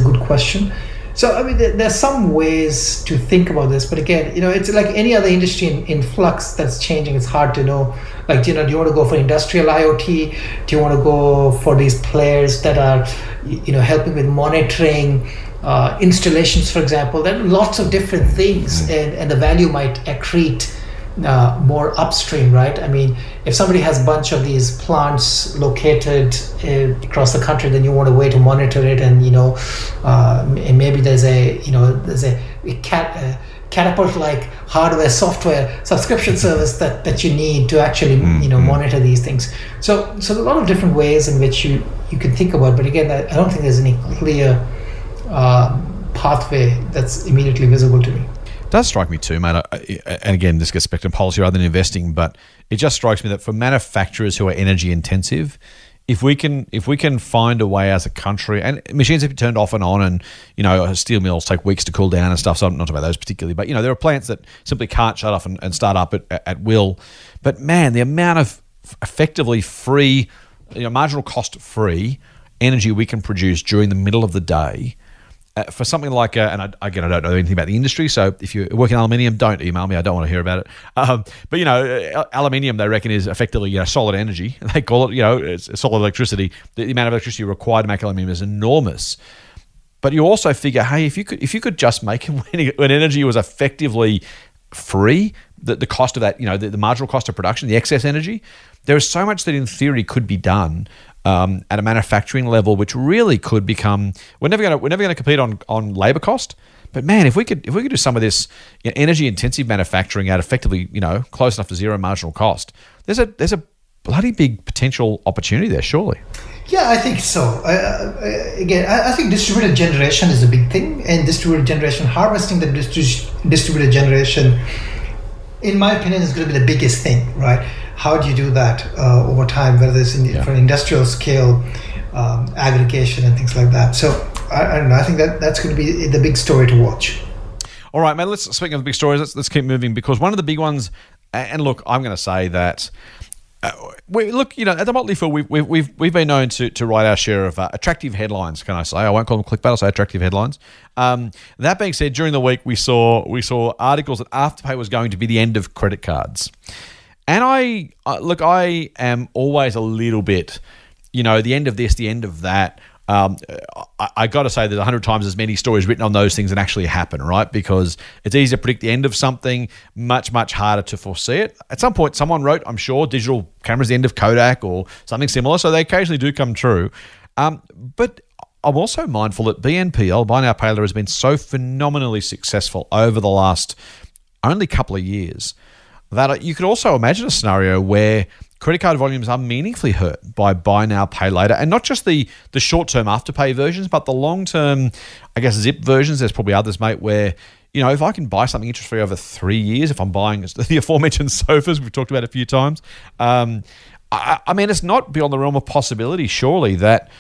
good question. So there's some ways to think about this, but again, it's like any other industry in flux that's changing. It's hard to know. Do you want to go for industrial IoT? Do you want to go for these players that are, helping with monitoring installations, for example? There are lots of different things, and the value might accrete more upstream, right? If somebody has a bunch of these plants located across the country, then you want a way to monitor it, and and maybe there's a Catapult-like hardware, software, subscription service that you need to actually monitor these things. So there's a lot of different ways in which you you can think about. But again, I don't think there's any clear pathway that's immediately visible to me. It does strike me too, mate. And again, this gets back to policy rather than investing, but it just strikes me that for manufacturers who are energy intensive, if we can find a way as a country, and machines have been turned off and on, and you know, steel mills take weeks to cool down and stuff, so I'm not talking about those particularly, but you know, there are plants that simply can't shut off and start up at will. But man, the amount of effectively free, you know, marginal cost free energy we can produce during the middle of the day for something like and again, I don't know anything about the industry, so if you work in aluminium, don't email me. I don't want to hear about it. But you know, aluminium, they reckon, is effectively, you know, solid energy. They call it, you know, it's solid electricity. The amount of electricity required to make aluminium is enormous. But you also figure, hey, if you could just make it when energy was effectively free, the cost of that, you know, the marginal cost of production, the excess energy, there is so much that in theory could be done at a manufacturing level, which really could become, we're never going to compete on labor cost, but man, if we could do some of this, you know, energy intensive manufacturing at effectively, you know, close enough to zero marginal cost, there's a bloody big potential opportunity there, surely. Yeah, I think so. I think distributed generation is a big thing, and distributed generation, harvesting the distributed generation, in my opinion, is going to be the biggest thing, right? How do you do that over time, whether it's for an industrial scale, aggregation and things like that? So I don't know. I think that's going to be the big story to watch. All right, mate. Speaking of the big stories, let's keep moving, because one of the big ones, and look, I'm going to say that you know, at the Motley Fool, we've been known to write our share of attractive headlines. Can I say? I won't call them clickbait. I'll say attractive headlines. That being said, during the week we saw articles that Afterpay was going to be the end of credit cards. And I am always a little bit, you know, the end of this, the end of that. I got to say there's 100 times as many stories written on those things that actually happen, right? Because it's easy to predict the end of something, much, much harder to foresee it. At some point, someone wrote, I'm sure, digital cameras, the end of Kodak or something similar. So they occasionally do come true. But I'm also mindful that BNPL, Buy Now Pay Later, has been so phenomenally successful over the last only couple of years, that you could also imagine a scenario where credit card volumes are meaningfully hurt by buy now, pay later, and not just the short-term Afterpay versions, but the long-term, I guess, Zip versions. There's probably others, mate, where, you know, if I can buy something interest-free over 3 years, if I'm buying the aforementioned sofas we've talked about a few times, I mean, it's not beyond the realm of possibility, surely, that,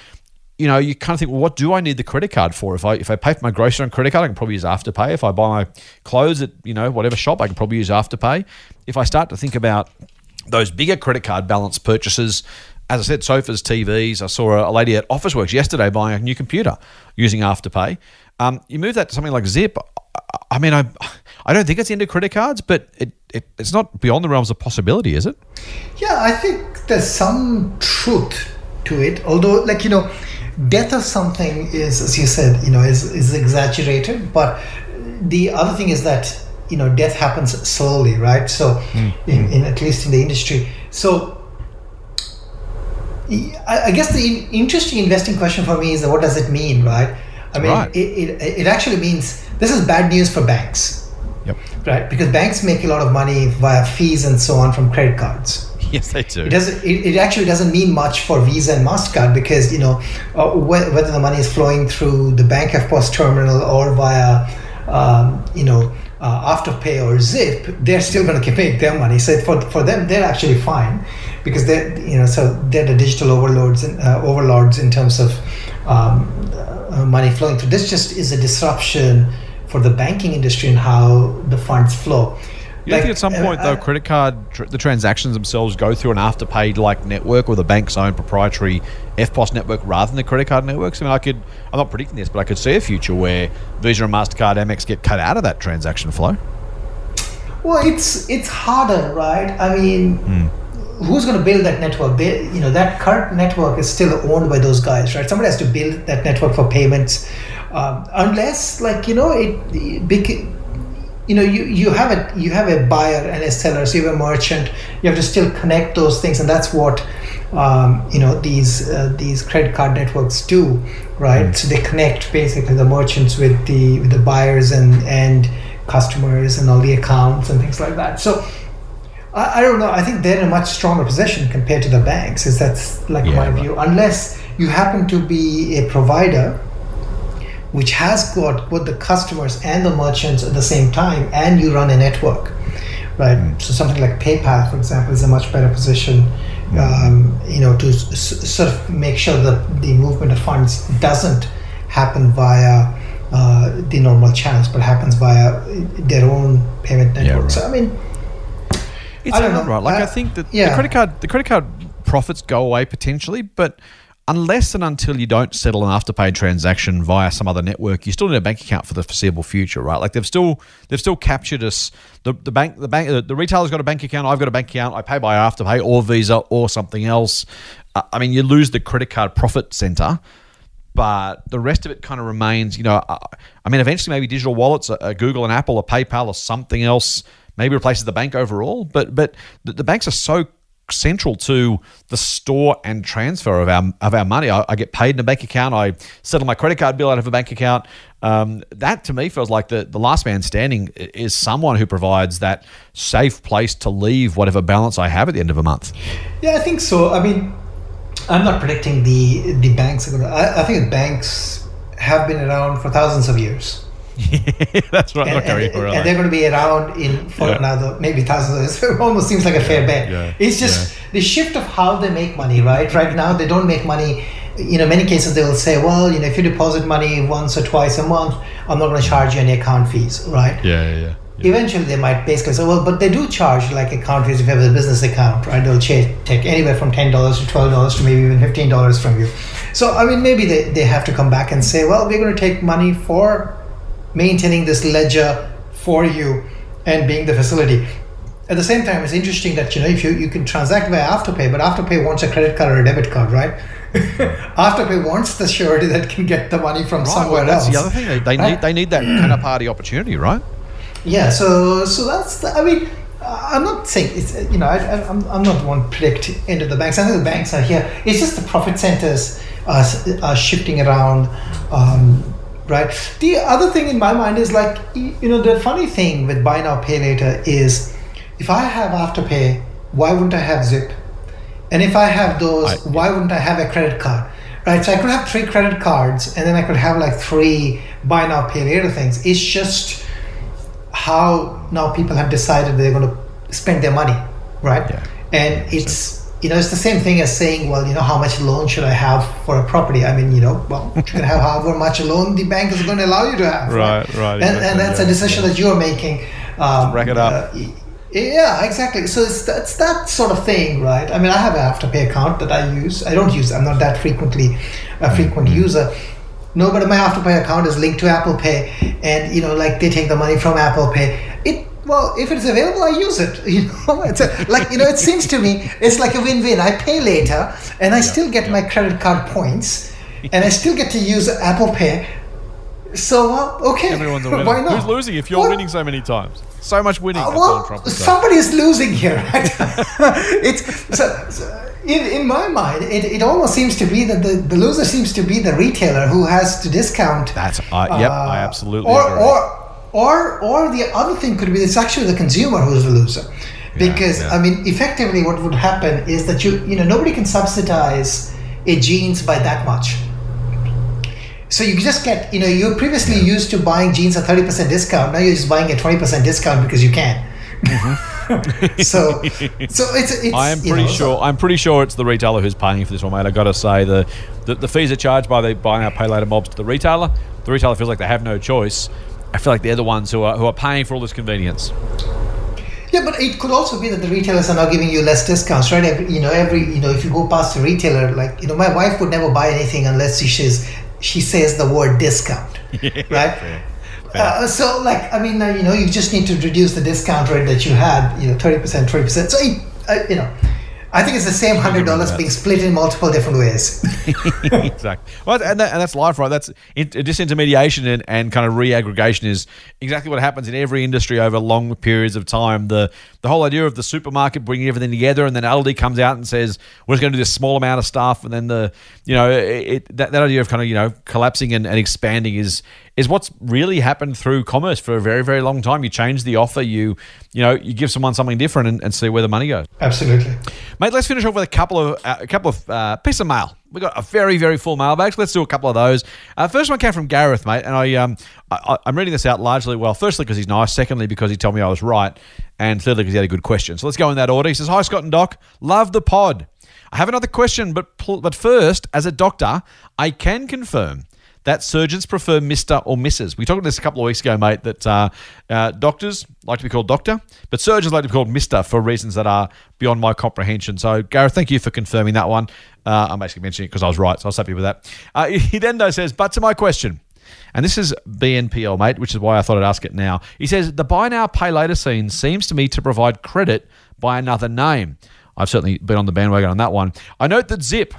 you know, you kind of think, well, what do I need the credit card for? If I pay for my grocery on credit card, I can probably use Afterpay. If I buy my clothes at, you know, whatever shop, I can probably use Afterpay. If I start to think about those bigger credit card balance purchases, as I said, sofas, TVs. I saw a lady at Officeworks yesterday buying a new computer using Afterpay. You move that to something like Zip. I mean, I don't think it's the end of credit cards, but it's not beyond the realms of possibility, is it? Yeah, I think there's some truth to it, although, like, you know, death of something is, as you said, you know, is exaggerated. But the other thing is that, you know, death happens slowly, right? So, in at least in the industry. So, I guess the interesting investing question for me is that what does it mean, right? I mean, right. It actually means this is bad news for banks, yep, right? Because banks make a lot of money via fees and so on from credit cards. Yes, they do. It actually doesn't mean much for Visa and Mastercard, because, you know, whether the money is flowing through the Bank of Post terminal or via, you know, Afterpay or Zip, they're still going to make their money. So for them, they're actually fine, because they're, you know, so they're the digital overlords in terms of money flowing through. This just is a disruption for the banking industry and how the funds flow. You think at some point, though, credit card, the transactions themselves go through an Afterpay-like network or the bank's own proprietary FPOS network rather than the credit card networks? I mean, I'm not predicting this, but I could see a future where Visa and Mastercard, Amex get cut out of that transaction flow. Well, it's harder, right? I mean, who's going to build that network? You know, that current network is still owned by those guys, right? Somebody has to build that network for payments, unless, like, you know, you know, you have a buyer and a seller, so you have a merchant. You have to still connect those things, and that's what you know, these credit card networks do, right? So they connect basically the merchants with the buyers and customers and all the accounts and things like that. So I don't know. I think they're in a much stronger position compared to the banks. Is that's like my view? Unless you happen to be a provider which has got both the customers and the merchants at the same time, and you run a network, right? Mm. So something like PayPal, for example, is a much better position, to sort of make sure that the movement of funds doesn't happen via the normal channels, but happens via their own payment network. Yeah, right. So I mean, it's I don't know. Right. Like I think that the credit card profits go away potentially, but unless and until you don't settle an Afterpay transaction via some other network, you still need a bank account for the foreseeable future, right? Like they've still captured us. The retailer's got a bank account. I've got a bank account. I pay by Afterpay or Visa or something else. I mean, you lose the credit card profit center, but the rest of it kind of remains. I mean, eventually maybe digital wallets, a Google and Apple, a PayPal or something else, maybe replaces the bank overall. But the banks are so central to the store and transfer of our money. I get paid in a bank account. I settle my credit card bill out of a bank account. That to me feels like the last man standing is someone who provides that safe place to leave whatever balance I have at the end of a month. Yeah, I think so. I mean, I'm not predicting the banks are going to. I think the banks have been around for thousands of years. Yeah, that's right. And they're going to be around for another maybe thousands of years. It almost seems like a fair bet. Yeah, it's just the shift of how they make money, right? Right now, they don't make money. Many cases they will say, well, if you deposit money once or twice a month, I'm not going to charge you any account fees, right? Yeah. Eventually, they might basically say, well, but they do charge like account fees if you have a business account, right? They'll take anywhere from $10 to $12 to maybe even $15 from you. So, I mean, maybe they have to come back and say, well, we're going to take money for maintaining this ledger for you and being the facility. At the same time, it's interesting that if you can transact via Afterpay, but Afterpay wants a credit card or a debit card, right? Afterpay wants the surety that can get the money from somewhere else. That's the other thing they need that kind of party opportunity, right? Yeah. So that's I'm not saying it's I'm not one predict into the banks. I think the banks are here. It's just the profit centers are shifting around. Right. The other thing in my mind is the funny thing with buy now pay later is, if I have Afterpay, why wouldn't I have Zip? And if I have those, why wouldn't I have a credit card? Right. So I could have 3 credit cards, and then I could have 3 buy now pay later things. It's just how now people have decided they're going to spend their money, right? Yeah. And it's the same thing as saying, well, how much loan should I have for a property? I mean, you can have however much loan the bank is going to allow you to have. Right. And that's a decision that you're making. Rack it up. Yeah, exactly. So it's that sort of thing, right? I mean, I have an Afterpay account that I use. I don't use it. I'm not that frequent user. No, but my Afterpay account is linked to Apple Pay. And, they take the money from Apple Pay. Well, if it's available, I use it. It seems to me it's like a win-win. I pay later, and I still get my credit card points, and I still get to use Apple Pay. So, okay, everyone's a winner. Why not? Who's losing if you're winning so many times? So much winning. Somebody is losing here. Right? In my mind, it almost seems to be that the loser seems to be the retailer who has to discount. I absolutely agree. Or the other thing could be it's actually the consumer who's the loser, because effectively what would happen is that nobody can subsidize a jeans by that much. So you just get you're previously used to buying jeans at 30% discount. Now you're just buying a 20% discount because you can. Mm-hmm. so it's I'm pretty sure it's the retailer who's paying for this one, mate. I got to say the fees are charged by the buy now pay later mobs to the retailer. The retailer feels like they have no choice. I feel like they're the ones who are paying for all this convenience. Yeah, but it could also be that the retailers are now giving you less discounts, right? Every if you go past the retailer, my wife would never buy anything unless she says the word discount, right? Fair. You just need to reduce the discount rate that you had, 30%, 20%. So, I think it's the same $100 being split in multiple different ways. Exactly. Well, and that's life, right? That's disintermediation and kind of reaggregation is exactly what happens in every industry over long periods of time. The whole idea of the supermarket bringing everything together, and then Aldi comes out and says we're just going to do this small amount of stuff, and then that idea of kind of collapsing and expanding is what's really happened through commerce for a very, very long time. You change the offer, you give someone something different and see where the money goes. Absolutely. Mate, let's finish off with a couple of piece of mail. We got a very, very full mailbag. So let's do a couple of those. First one came from Gareth, mate, and I'm reading this out largely, well, firstly because he's nice, secondly because he told me I was right, and thirdly because he had a good question. So let's go in that order. He says, "Hi, Scott and Doc. Love the pod. I have another question, but first, as a doctor, I can confirm that surgeons prefer Mr. or Mrs. We talked about this a couple of weeks ago, mate, that doctors like to be called doctor, but surgeons like to be called Mr. for reasons that are beyond my comprehension. So, Gareth, thank you for confirming that one. I'm basically mentioning it because I was right, so I was happy with that. Hidendo says, but to my question, and this is BNPL, mate, which is why I thought I'd ask it now. He says, the buy now, pay later scene seems to me to provide credit by another name. I've certainly been on the bandwagon on that one. I note that Zip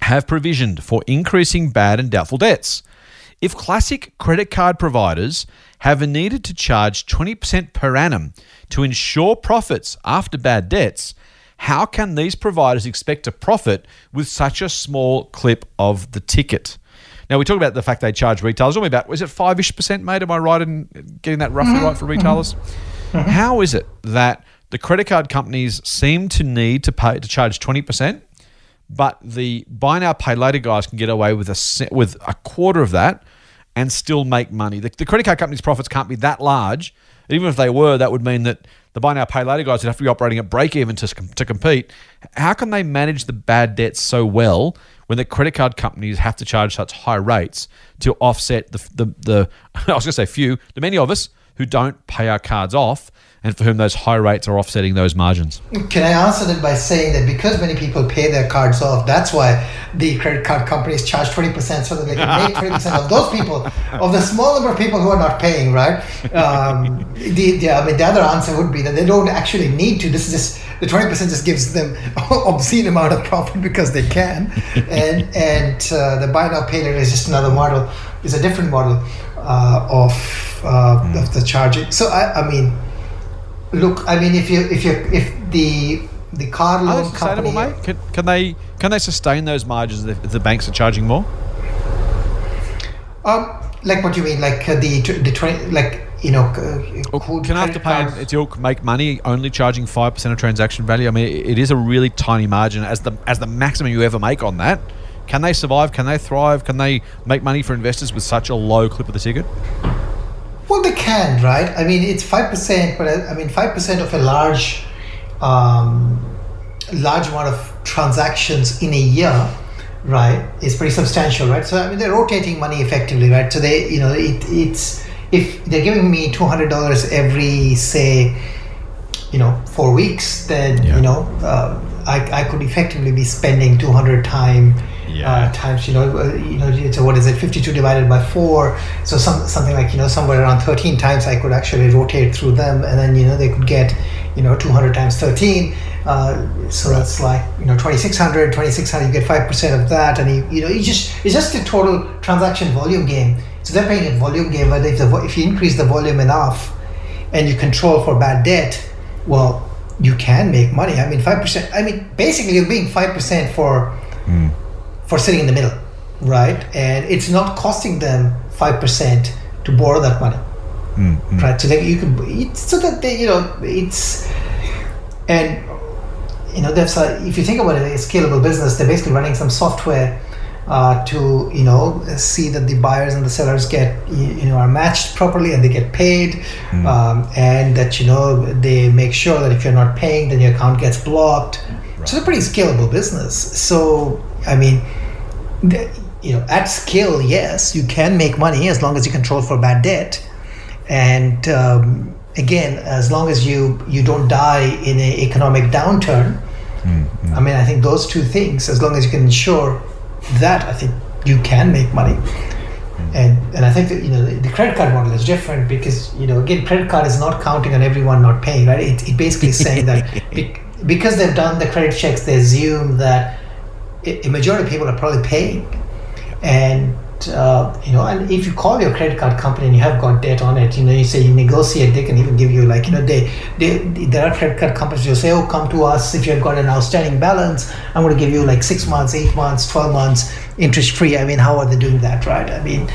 have provisioned for increasing bad and doubtful debts. If classic credit card providers have needed to charge 20% per annum to ensure profits after bad debts, how can these providers expect to profit with such a small clip of the ticket? Now, we talk about the fact they charge retailers only about, is it 5-ish%, mate? Am I right in getting that roughly right for retailers? How is it that the credit card companies seem to need to pay to charge 20%? But the buy now, pay later guys can get away with a quarter of that and still make money. The credit card company's profits can't be that large. Even if they were, that would mean that the buy now, pay later guys would have to be operating at break even to compete. How can they manage the bad debts so well when the credit card companies have to charge such high rates to offset the I was going to say few, the many of us who don't pay our cards off, and for whom those high rates are offsetting those margins? Can I answer that by saying that because many people pay their cards off, that's why the credit card companies charge 20% so that they can make 20% of those people, of the small number of people who are not paying, right? The other answer would be that they don't actually need to. This is just, the 20% just gives them obscene amount of profit because they can. And the buy now pay later is just another model, is a different model of the charging. So I mean. Look, I mean, if the car loan company, mate? Can they sustain those margins if the banks are charging more? Like what do you mean? Like the 20, like you know, can Afterpay and Ilk make money only charging 5% of transaction value? I mean, it is a really tiny margin as the maximum you ever make on that. Can they survive? Can they thrive? Can they make money for investors with such a low clip of the ticket? Well, they can, right? I mean, it's 5%, but I mean, 5% of a large amount of transactions in a year, right, is pretty substantial, right? So I mean, they're rotating money effectively, right? So they, you know, it's if they're giving me $200 every, say, you know, 4 weeks, then yeah. You know, I could effectively be spending 200 times, so what is it, 52 divided by 4, so something like, you know, somewhere around 13 times I could actually rotate through them, and then, you know, they could get, you know, 200 times 13, so right. That's like, you know, 2600, you get 5% of that, and it's just a total transaction volume game. So they're playing a volume game, but if you increase the volume enough and you control for bad debt, well, you can make money. I mean, 5%, I mean, basically you're being 5% for sitting in the middle, right? And it's not costing them 5% to borrow that money, right? So that you could, so that they, you know, it's, and you know, that's a, if you think about it, a scalable business. They're basically running some software to, you know, see that the buyers and the sellers get, you know, are matched properly and they get paid, and that, you know, they make sure that if you're not paying, then your account gets blocked. Right. So it's a pretty scalable business. So I mean, you know, at scale, yes, you can make money as long as you control for bad debt, and again, as long as you don't die in an economic downturn. I mean, I think those two things, as long as you can ensure that, I think you can make money. And I think that, you know, the credit card model is different because, you know, again, credit card is not counting on everyone not paying, right? It basically saying that because they've done the credit checks, they assume that a majority of people are probably paying, and you know, and if you call your credit card company and you have got debt on it, you know, you say you negotiate, they can even give you, like, you know, there are credit card companies who say, oh, come to us if you've got an outstanding balance, I'm going to give you like 6 months, 8 months, 12 months interest free. I mean, how are they doing that, right? I mean,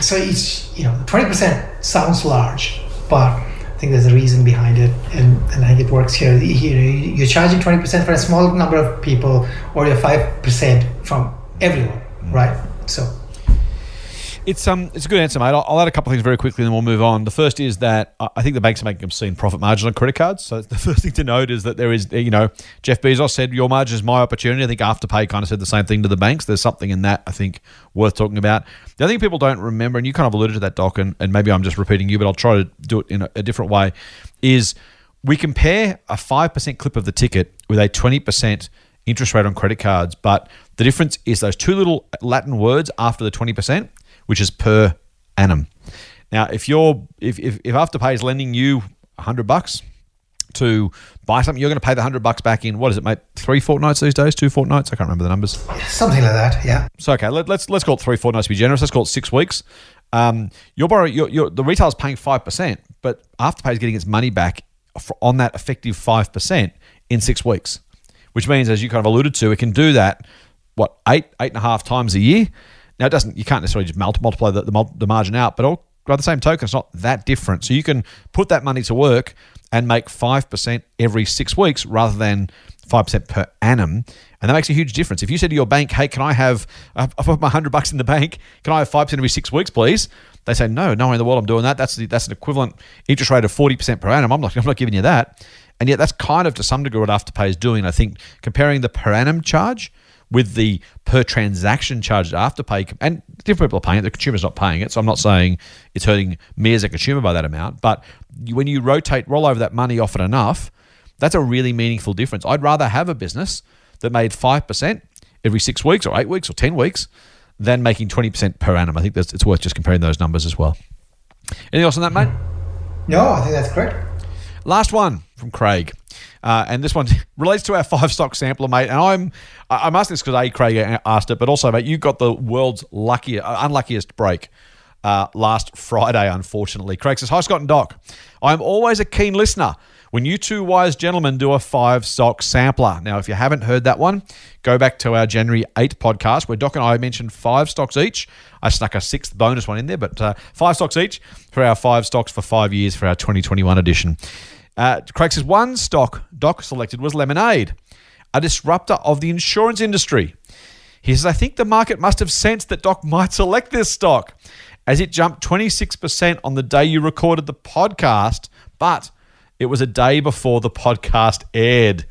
so it's, you know, 20% sounds large, but I think there's a reason behind it, and I think it works here. You're charging 20% for a small number of people, or you're 5% from everyone, right? So it's a good answer, mate. I'll add a couple of things very quickly, and then we'll move on. The first is that I think the banks are making obscene profit margin on credit cards. So the first thing to note is that there is, you know, Jeff Bezos said, "Your margin is my opportunity." I think Afterpay kind of said the same thing to the banks. There's something in that I think worth talking about. The other thing people don't remember, and you kind of alluded to that, Doc, and maybe I'm just repeating you, but I'll try to do it in a different way, is we compare a 5% clip of the ticket with a 20% interest rate on credit cards. But the difference is those two little Latin words after the 20%, which is per annum. Now, if Afterpay is lending you $100 to buy something, you're going to pay the $100 back in, what is it, mate? 3 fortnights these days, 2 fortnights. I can't remember the numbers. Something like that, yeah. So okay, let's call it 3 fortnights to be generous. Let's call it 6 weeks. The retail's paying 5%, but Afterpay is getting its money back on that effective 5% in 6 weeks, which means, as you kind of alluded to, it can do that eight and a half times a year. Now, you can't necessarily just multiply the margin out, but by the same token, it's not that different. So you can put that money to work and make 5% every 6 weeks rather than 5% per annum, and that makes a huge difference. If you said to your bank, "Hey, I've put my $100 in the bank. Can I have 5% every 6 weeks, please?" They say, "No way in the world I'm doing that. That's an equivalent interest rate of 40% per annum. I'm not giving you that." And yet, that's kind of to some degree what Afterpay is doing. I think comparing the per annum charge with the per transaction charge at Afterpay, and different people are paying it, the consumer's not paying it, so I'm not saying it's hurting me as a consumer by that amount, but when you roll over that money often enough, that's a really meaningful difference. I'd rather have a business that made 5% every 6 weeks or 8 weeks or 10 weeks than making 20% per annum. I think it's worth just comparing those numbers as well. Anything else on that, mate? No, I think that's correct. Last one from Craig. And this one relates to our 5-stock sampler, mate. And I'm asking this because, A, Craig asked it, but also, mate, you got the world's unluckiest break last Friday, unfortunately. Craig says, "Hi, Scott and Doc. I'm always a keen listener when you two wise gentlemen do a 5-stock sampler." Now, if you haven't heard that one, go back to our January 8 podcast where Doc and I mentioned 5 stocks each. I snuck a 6th bonus one in there, but 5 stocks each for our 5 stocks for 5 years for our 2021 edition. Craig says, "One stock Doc selected was Lemonade, a disruptor of the insurance industry." He says, "I think the market must have sensed that Doc might select this stock as it jumped 26% on the day you recorded the podcast, but it was a day before the podcast aired.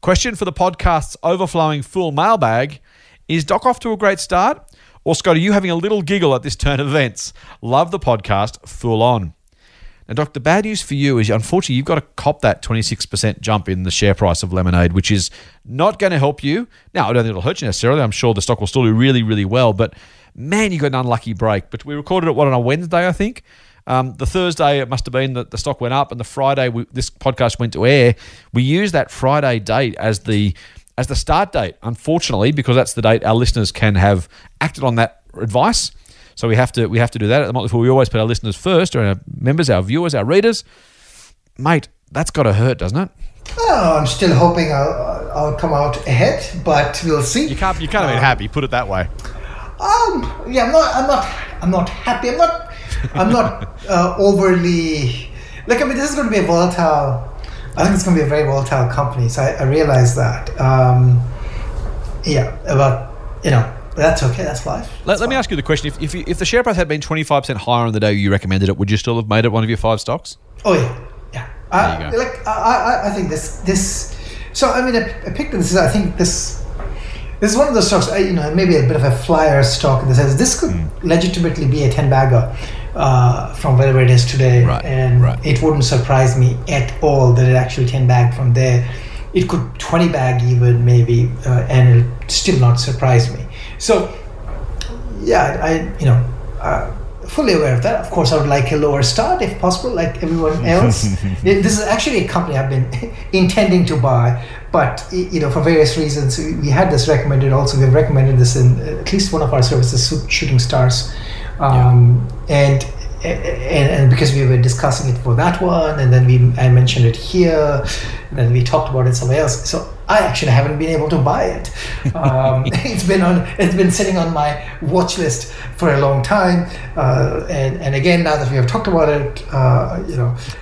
Question for the podcast's overflowing full mailbag, is Doc off to a great start? Or Scott, are you having a little giggle at this turn of events? Love the podcast, full on." Now, Doc, the bad news for you is, unfortunately, you've got to cop that 26% jump in the share price of Lemonade, which is not going to help you. Now, I don't think it'll hurt you necessarily. I'm sure the stock will still do really, really well. But, man, you got an unlucky break. But we recorded it, on a Wednesday, I think? The Thursday, it must have been that the stock went up, and the Friday this podcast went to air. We used that Friday date as the start date, unfortunately, because that's the date our listeners can have acted on that advice. So we have to do that at the Motley Fool. We always put our listeners first, or our members, our viewers, our readers. Mate, that's got to hurt, doesn't it? Oh, I'm still hoping I'll come out ahead, but we'll see. You can't have been happy. Put it that way. Yeah, I'm not happy. I'm not overly. Like, I mean, this is going to be a volatile. I think it's going to be a very volatile company. So I realize that. Yeah, but that's okay. That's life. Let me ask you the question: If the share price had been 25% higher on the day you recommended it, would you still have made it one of your 5 stocks? Oh yeah. There you go. Like I think this. So I mean, I picked this. I think this is one of those stocks. Maybe a bit of a flyer stock in the sense this could legitimately be a 10-bagger from wherever it is today, right, and it wouldn't surprise me at all that it actually 10-bagged from there. It could 20-bag even maybe, and it'll still not surprise me. So, yeah, I fully aware of that. Of course, I would like a lower start if possible, like everyone else. This is actually a company I've been intending to buy, but, for various reasons, we had this recommended also. We've recommended this in at least one of our services, Shooting Stars. And because we were discussing it for that one, and then I mentioned it here, and then we talked about it somewhere else. So I actually haven't been able to buy it. It's been sitting on my watch list for a long time. And again, now that we have talked about it,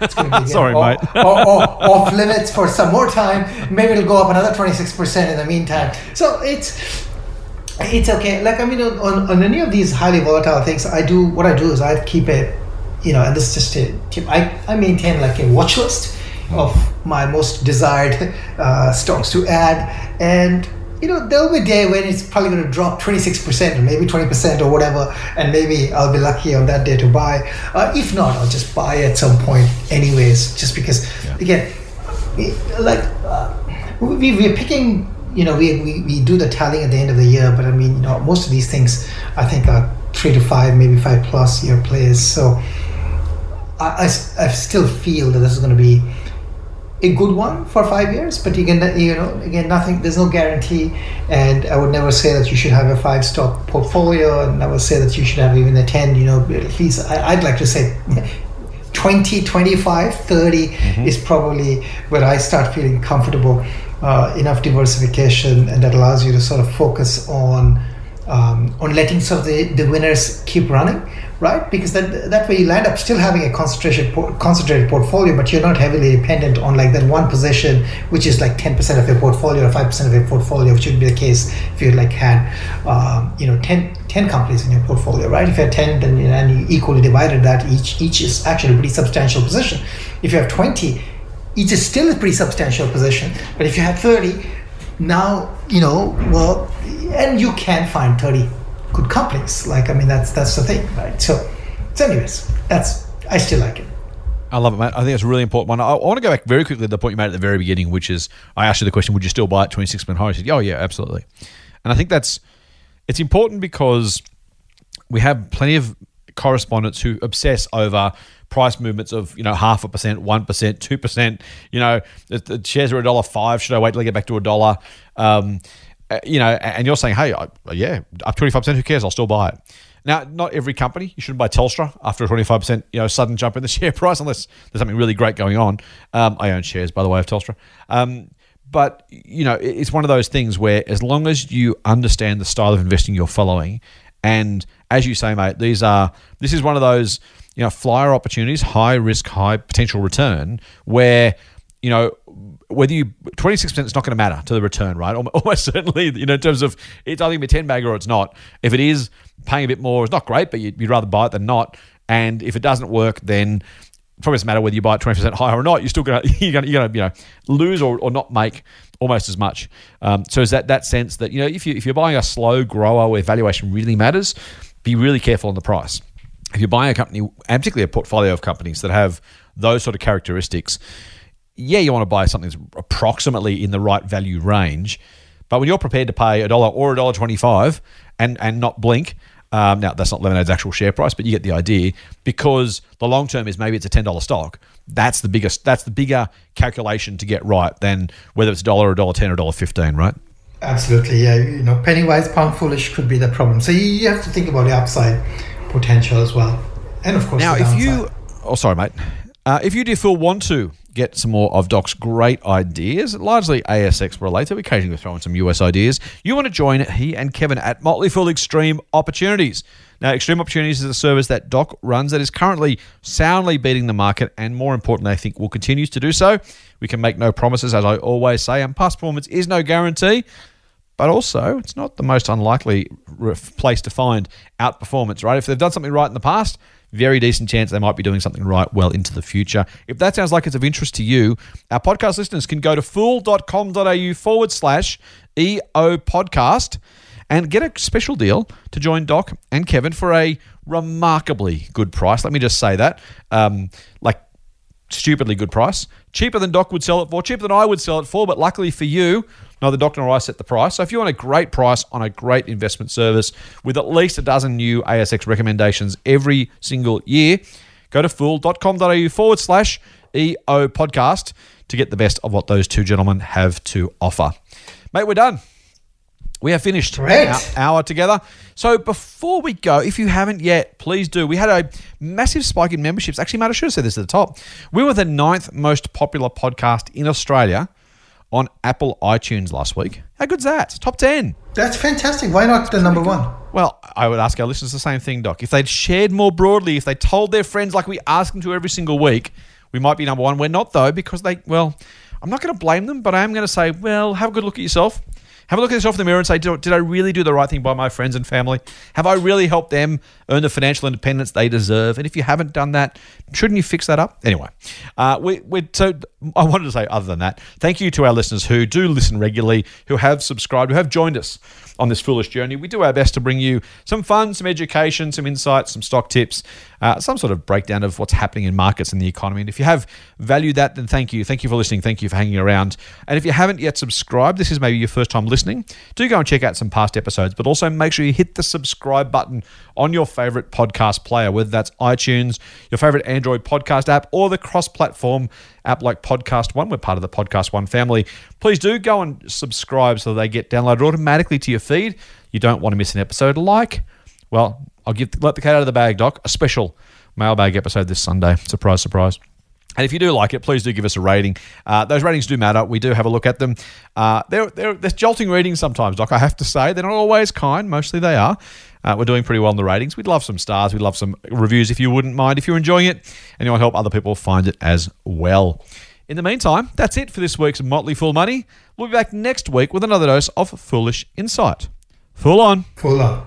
it's going to be sorry, mate. Off limits for some more time. Maybe it'll go up another 26% in the meantime. So it's okay. Like, I mean, on any of these highly volatile things, what I do is I keep it, and this is just a tip. I maintain like a watch list of my most desired stocks to add, and there'll be a day when it's probably going to drop 26% or maybe 20% or whatever, and maybe I'll be lucky on that day to buy. If not, I'll just buy at some point anyways, just because we're picking, we do the tallying at the end of the year, but I mean, most of these things I think are 3 to 5, maybe 5+ year plays. So I still feel that this is going to be a good one for 5 years, but you can, again, nothing. There's no guarantee, and I would never say that you should have a 5-stock portfolio, and I would say that you should have even a 10. At least I'd like to say 20, 25, 30 is probably where I start feeling comfortable. Enough diversification, and that allows you to sort of focus on letting sort of the winners keep running, right? Because that way you land up still having a concentrated portfolio, but you're not heavily dependent on like that one position, which is like 10% of your portfolio or 5% of your portfolio, which would be the case if you like had 10 companies in your portfolio, right? If you have 10, then and you equally divided that, each is actually a pretty substantial position. If you have 20, each is still a pretty substantial position. But if you have 30, now and you can find 30 good companies. Like, I mean, that's the thing, right? So anyways, I still like it. I love it, mate. I think it's a really important one. I want to go back very quickly to the point you made at the very beginning, which is I asked you the question, would you still buy at 26% higher? You said, oh yeah, absolutely. And I think it's important because we have plenty of correspondents who obsess over price movements of 0.5%, 1%, 2%. The shares are $1.05. Should I wait till I get back to $1? And you're saying, hey, up 25%. Who cares? I'll still buy it. Now, not every company. You shouldn't buy Telstra after a 25% sudden jump in the share price unless there's something really great going on. I own shares, by the way, of Telstra. But it's one of those things where as long as you understand the style of investing you're following, and as you say, mate, this is one of those flyer opportunities, high risk, high potential return, where whether you 26% is not going to matter to the return, right? Almost certainly, in terms of it's either going to be a 10 bagger or it's not. If it is, paying a bit more is not great, but you'd rather buy it than not. And if it doesn't work, then it probably doesn't matter whether you buy it 20% higher or not. You're still going to lose or not make almost as much. So is that sense that if you're buying a slow grower where valuation really matters, be really careful on the price. If you're buying a company, and particularly a portfolio of companies that have those sort of characteristics, you want to buy something that's approximately in the right value range. But when you're prepared to pay $1 or $1.25 and not blink, now that's not Lemonade's actual share price, but you get the idea, because the long term is maybe it's a $10 stock. That's the bigger calculation to get right than whether it's $1 or $1.10 or $1.15, right? Absolutely, yeah. Penny wise, pound foolish could be the problem. So you have to think about the upside potential as well, and of course now the downside. If you do feel want to get some more of Doc's great ideas, largely ASX related, occasionally we throw in some US ideas, you want to join he and Kevin at Motley Fool Extreme Opportunities. Now, Extreme Opportunities is a service that Doc runs that is currently soundly beating the market, and more importantly, I think will continue to do so. We can make no promises, as I always say, and past performance is no guarantee. But also, it's not the most unlikely place to find outperformance, right? If they've done something right in the past, very decent chance they might be doing something right well into the future. If that sounds like it's of interest to you, our podcast listeners can go to fool.com.au/EO podcast and get a special deal to join Doc and Kevin for a remarkably good price. Let me just say that. Stupidly good price. Cheaper than Doc would sell it for, cheaper than I would sell it for, but luckily for you, neither Doc nor I set the price. So if you want a great price on a great investment service with at least a dozen new ASX recommendations every single year, go to fool.com.au/EO podcast to get the best of what those two gentlemen have to offer. Mate, we're done. We have finished our hour together. So before we go, if you haven't yet, please do. We had a massive spike in memberships. Actually, mate, I should have said this at the top. We were the 9th most popular podcast in Australia on Apple iTunes last week. How good's that? Top 10. That's fantastic. Why not the number one? Well, I would ask our listeners the same thing, Doc. If they'd shared more broadly, if they told their friends like we ask them to every single week, we might be number one. We're not, though, because they, well, I'm not going to blame them, but I am going to say, well, have a good look at yourself. Have a look at yourself in the mirror and say, did I really do the right thing by my friends and family? Have I really helped them earn the financial independence they deserve? And if you haven't done that, shouldn't you fix that up? Anyway, so I wanted to say other than that, thank you to our listeners who do listen regularly, who have subscribed, who have joined us on this foolish journey. We do our best to bring you some fun, some education, some insights, some stock tips, some sort of breakdown of what's happening in markets and the economy. And if you have valued that, then thank you. Thank you for listening. Thank you for hanging around. And if you haven't yet subscribed, this is maybe your first time listening, do go and check out some past episodes, but also make sure you hit the subscribe button on your favorite podcast player, whether that's iTunes, your favorite Android podcast app, or the cross-platform app like Podcast One. We're part of the Podcast One family. Please do go and subscribe so they get downloaded automatically to your feed. You don't want to miss an episode. Like, well, I'll let the cat out of the bag, Doc. A special mailbag episode this Sunday. Surprise, surprise. And if you do like it, please do give us a rating. Those ratings do matter. We do have a look at them. They're jolting ratings sometimes, Doc, I have to say. They're not always kind. Mostly they are. We're doing pretty well in the ratings. We'd love some stars. We'd love some reviews if you wouldn't mind. If you're enjoying it and you want to help other people find it as well. In the meantime, that's it for this week's Motley Fool Money. We'll be back next week with another dose of foolish insight. Fool on. Fool on.